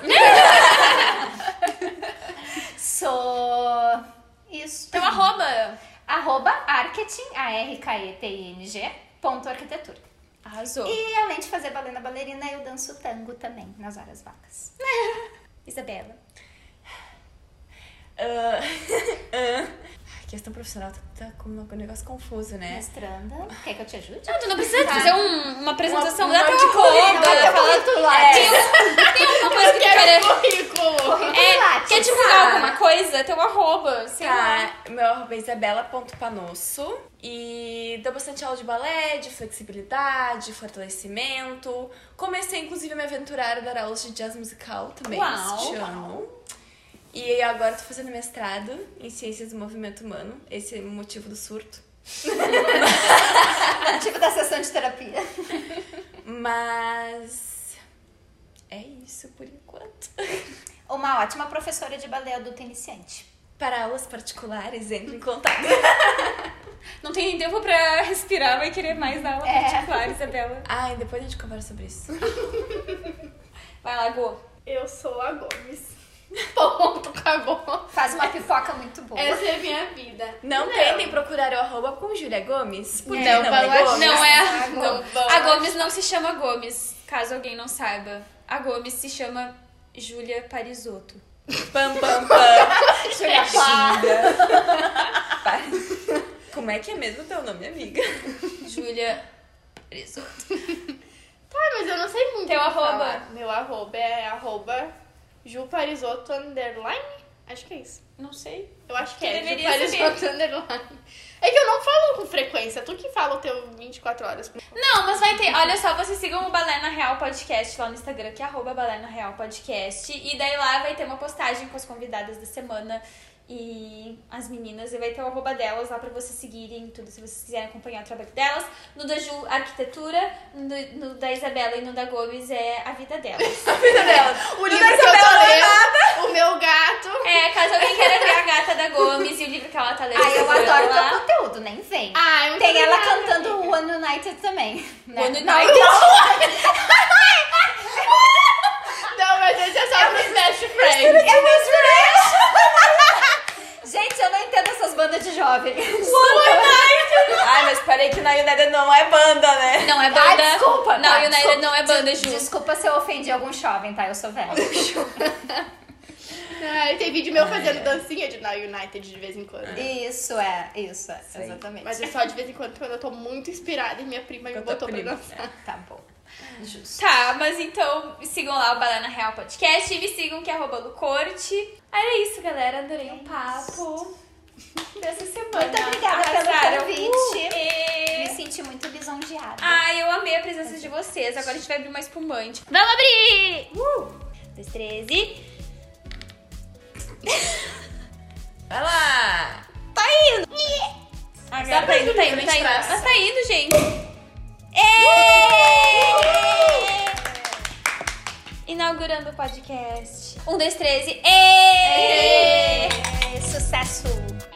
Sou... Isso. Então, arroba... Arroba Arketing, A R K E T I N G ponto arquitetura. Arrasou. E além de fazer balé na bailarina, eu danço tango também, nas horas vagas. Isabela. Uh, uh. A questão profissional tá, tá com um negócio confuso, né? Mestranda. Quer que eu te ajude? Não, tu não precisa tá. fazer um, uma apresentação. Uma, uma, uma de currículo. É, tem, um, tem alguma coisa que tu currículo. É, Lattes, quer divulgar tá. alguma coisa? Tem um arroba, sei tá. lá. Meu arroba é Isabela ponto Panosso. E dou bastante aula de balé, de flexibilidade, fortalecimento. Comecei, inclusive, a me aventurar a dar aulas de jazz musical também. Uau! Te amo. E agora tô fazendo mestrado em Ciências do Movimento Humano. Esse é o motivo do surto. O motivo da sessão de terapia. Mas... é isso por enquanto. Uma ótima professora de balé adulto iniciante. Para aulas particulares, entre em contato. Não tem tempo pra respirar, vai querer mais dar aula é. particular, Isabela. Ah, e depois a gente conversa sobre isso. Vai lá, Gô. Eu sou a Gomes. Ponto, acabou. Faz uma pipoca muito boa. Essa é a minha vida. Não, não. tentem procurar o arroba com Júlia Gomes. Porque não, não, é Gomes. não é a Gomes. A Gomes não se chama Gomes, caso alguém não saiba. A Gomes se chama Júlia Parisotto. Pam, pam, pam. Júlia Parisotto. Como é que é mesmo teu nome, amiga? Júlia Parisotto. Tá, mas eu não sei muito. Teu arroba? Falar. Meu arroba é arroba... Ju Parisotto underline? Acho que é isso. Não sei. Eu acho que, que é. Ju Parisotto saber. underline. É que eu não falo com frequência. Tu que fala o teu vinte e quatro horas. Não, mas vai ter. Olha só, vocês sigam o Balé na Real Podcast lá no Instagram, que é arroba Balé na Real Podcast. E daí lá vai ter uma postagem com as convidadas da semana e as meninas. E vai ter o arroba delas lá pra vocês seguirem tudo, se vocês quiserem acompanhar o trabalho delas. No da Ju, arquitetura. No, no da Isabela e no da Gomes é a vida delas. A vida delas. É. O livro da Isabela que eu tô lendo, nada. O meu gato. É, caso alguém queira ver a gata da Gomes e o livro que ela tá lendo. Ah, eu adoro lá. Teu conteúdo, nem vem. Ah, eu Tem ela nada, cantando o One United também. Né? One United. Não, não, mas esse é só pro Smash Friends. Eu Gente, eu não entendo essas bandas de jovem. One United! Ai, mas parei que na United não é banda, né? Não é banda. Ai, desculpa. Na tá, United desculpa, não é banda, Ju. Desculpa se eu ofendi algum jovem, tá? Eu sou velha. Ai, tem vídeo meu Ai, fazendo é. dancinha de Na United de vez em quando. Né? Isso, é. Isso, é. Sim. Exatamente. Mas é só de vez em quando, quando eu tô muito inspirada e minha prima me botou prima. pra dançar. É. Tá bom. Justo. Tá, mas então sigam lá o Balé na Real Podcast e me sigam que é arroba Lucorte. Era isso, galera. Adorei o papo dessa semana. Muito obrigada pelo convite. Uh, e... gente muito lisonjeada. Ai, eu amei a presença é de vocês. Agora a gente vai abrir uma espumante. Vamos abrir! Uh! Dois, três e... Vai lá! Tá indo! Ah, tá, tá indo, tá indo, tá indo. Mas tá indo, gente. Êêêê! Inaugurando o podcast. Um, dois, três e... Êêêê! Sucesso!